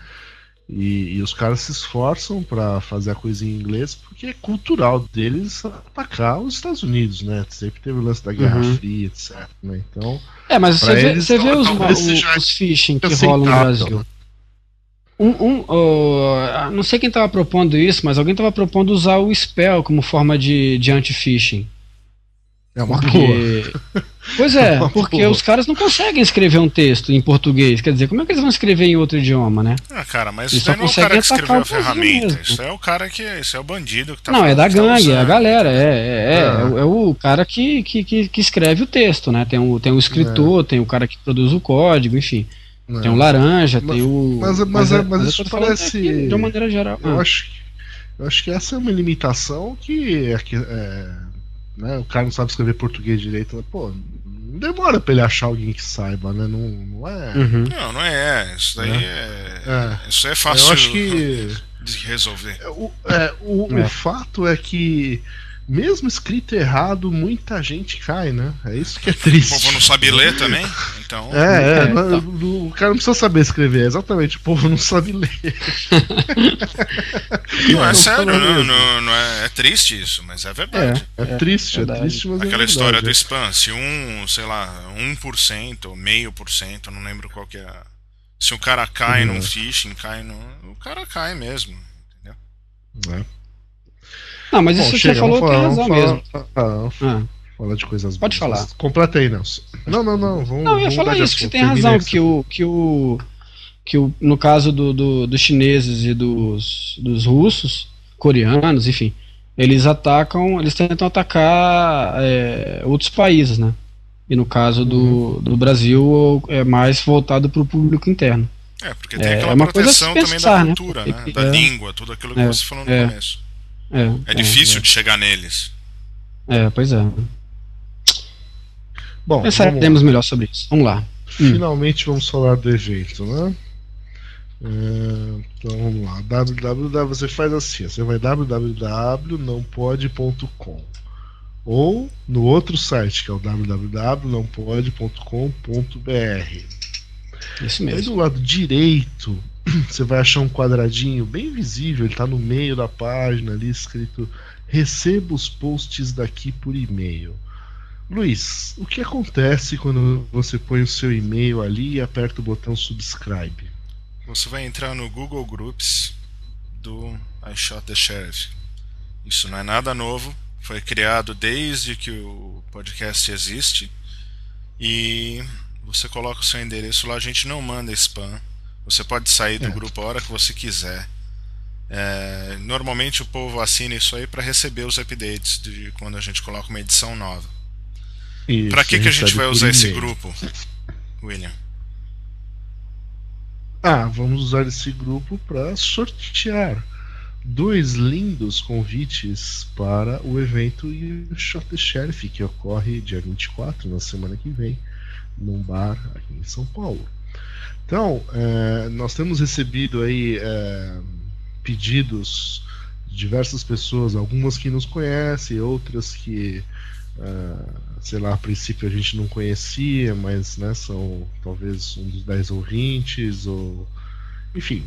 E, e os caras se esforçam para fazer a coisa em inglês porque é cultural deles atacar os Estados Unidos, né? Sempre teve o lance da Guerra uhum. Fria, etcétera. Né? Então, é, mas você vê, você vê os, o, os phishing que rolam no Brasil. Um, um, oh, não sei quem estava propondo isso, mas alguém estava propondo usar o spell como forma de, de anti-phishing. É uma porque... boa. Pois é, porque porra. Os caras não conseguem escrever um texto em português. Quer dizer, como é que eles vão escrever em outro idioma, né? Ah, cara, mas isso não é o cara que escreveu a ferramenta. Mesmo. Isso é o cara que. Isso é o bandido que tá. Não, é da gangue, é a galera. É, é, é. É, é o cara que, que, que escreve o texto, né? Tem o, tem o escritor, é. Tem o cara que produz o código, enfim. É. Tem o laranja, mas, tem o. Mas, mas, mas, é, mas, mas isso parece. Aqui, de uma maneira geral. Eu, ah. acho, eu acho que essa é uma limitação que. É, que é... Né, o cara não sabe escrever português direito, pô, não demora pra ele achar alguém que saiba, né? Não, não é. Uhum. Não, não é. Isso daí é. É, é. Isso é fácil eu acho que... de resolver. O, é, o, é. o fato é que mesmo escrito errado, muita gente cai, né? É isso que é triste. O povo não sabe ler também, então... É, é, é não, tá. O cara não precisa saber escrever, exatamente, o povo não sabe ler. Não, é sério, não, não, não é, é triste isso, mas é verdade. É, é triste, é, verdade. é triste, mas Aquela é verdade. História do spam, se um, sei lá, um por cento ou meio por cento, não lembro qual que é... Se o cara cai uhum. num phishing, cai no... o cara cai mesmo, entendeu? É. Não, mas Bom, isso chega, que você falou falar, tem razão falar, mesmo. Falar, falar, ah. falar de coisas boas. Pode falar. Completa aí, Nelson. Não, não, não. Vamos, não, eu ia falar isso, que você tem razão, que o, que o. que o. No caso do, do, dos chineses e dos, dos russos, coreanos, enfim, eles atacam, eles tentam atacar é, outros países, né? E no caso do, do Brasil é mais voltado para o público interno. É, porque tem aquela é, uma proteção coisa pensar, também da cultura, né? Porque, né? Da é, língua, tudo aquilo que é, você falou no é, começo. É, é difícil é, é. de chegar neles. É, pois é. Bom, pensaremos melhor sobre isso. Vamos lá. Finalmente hum. vamos falar do evento, né? É, então vamos lá. www, você faz assim: você vai w w w ponto não pode ponto com ou no outro site que é o w w w ponto não pode ponto com ponto b r. Isso mesmo. Aí do lado direito, você vai achar um quadradinho bem visível, ele está no meio da página ali escrito: receba os posts daqui por e-mail. Luiz, o que acontece quando você põe o seu e-mail ali e aperta o botão subscribe? Você vai entrar no Google Groups do I Shot the Sheriff. Isso não é nada novo, foi criado desde que o podcast existe. E você coloca o seu endereço lá, a gente não manda spam. Você pode sair do é. grupo a hora que você quiser. É, normalmente o povo assina isso aí para receber os updates de quando a gente coloca uma edição nova. Para que, que a gente vai usar esse grupo, William? Ah, vamos usar esse grupo para sortear dois lindos convites para o evento You've Sh0t the Sheriff, que ocorre dia vinte e quatro, na semana que vem, num bar aqui em São Paulo. Então, é, nós temos recebido aí é, pedidos de diversas pessoas, algumas que nos conhecem, outras que, é, sei lá, a princípio a gente não conhecia, mas né, são talvez um dos dez ouvintes, ou... enfim,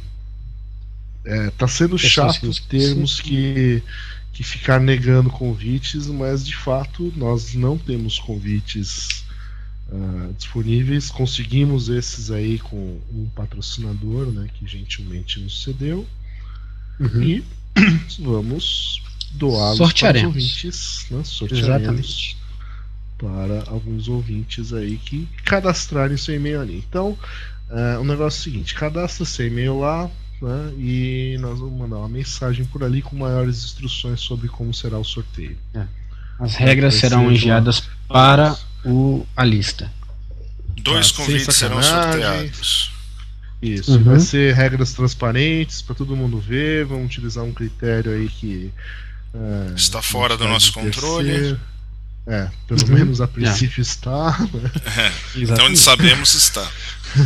está é, sendo chato termos que, que ficar negando convites, mas de fato nós não temos convites Uh, disponíveis. Conseguimos esses aí com um patrocinador, né, que gentilmente nos cedeu, uhum. e vamos doá-los para os ouvintes, né, sortearemos Exatamente. para alguns ouvintes aí que cadastrarem seu e-mail ali. Então uh, o negócio é o seguinte: cadastra seu e-mail lá, né, e nós vamos mandar uma mensagem por ali com maiores instruções sobre como será o sorteio. é. As regras serão enviadas para O, a lista. Dois ah, convites serão sorteados. Isso, uhum. vai ser regras transparentes para todo mundo ver. Vamos utilizar um critério aí que é, está fora do nosso controle. É, pelo uhum. menos a princípio é. está. Né? É. Então onde sabemos está.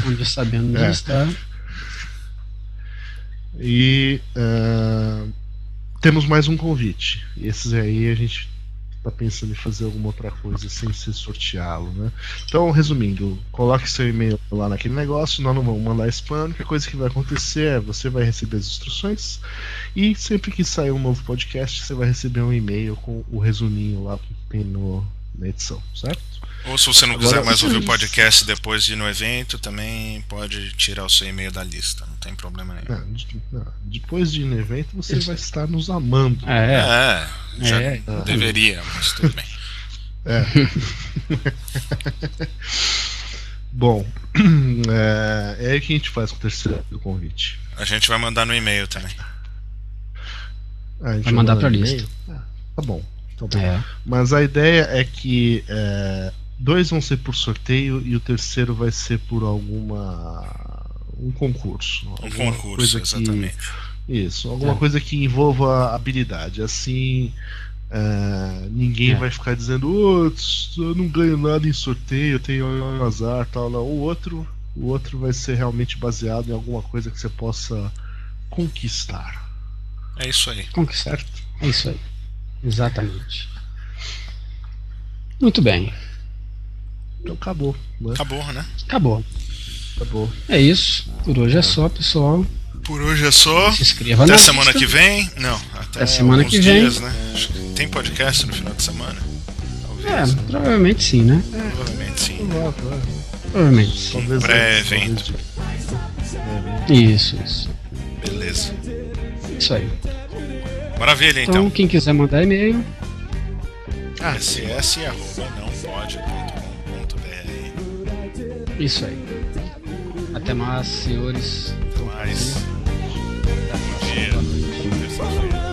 Onde sabemos é. está. E uh, temos mais um convite. Esses aí a gente tá pensando em fazer alguma outra coisa sem se sorteá-lo, né? Então, resumindo, coloque seu e-mail lá naquele negócio, nós não vamos mandar spam. A única coisa que vai acontecer é você vai receber as instruções e sempre que sair um novo podcast, você vai receber um e-mail com o resuminho lá que tem no, na edição, certo? Ou se você não Agora, quiser mais ouvir o podcast depois de ir no evento, também pode tirar o seu e-mail da lista, não tem problema nenhum. Não, não, depois de ir no evento você Isso. vai estar nos amando. É, é, já é, é. deveria, mas tudo bem. É. Bom, é, é aí que a gente faz com o terceiro do convite. A gente vai mandar no e-mail também. A gente vai mandar manda pra lista. Ah, tá bom. Então, é. Mas a ideia é que é, dois vão ser por sorteio e o terceiro vai ser por alguma um concurso. Um concurso, coisa exatamente. Que, isso, alguma é. coisa que envolva habilidade. Assim, é, ninguém é. vai ficar dizendo: oh, eu não ganho nada em sorteio, eu tenho azar, tal. Não. O outro, o outro vai ser realmente baseado em alguma coisa que você possa conquistar. É isso aí. Conquistar. É isso aí. Exatamente. Muito bem. Então acabou. Acabou, né? Acabou. Acabou. É isso. Por hoje é só, pessoal. Por hoje é só. Se inscreva até na semana lista. que vem. Não, até, até semana que vem. Dias, né? Acho que tem podcast no final de semana. Talvez. É, provavelmente sim, né? É. Provavelmente sim. Né? Provavelmente sim. Talvez breve. É. Isso, isso. Beleza. Isso aí. Maravilha, então. Então, quem quiser mandar e-mail. Ah, s s arroba não pode ponto com ponto b r. Isso aí. Até mais, senhores. Até mais. Bom dia.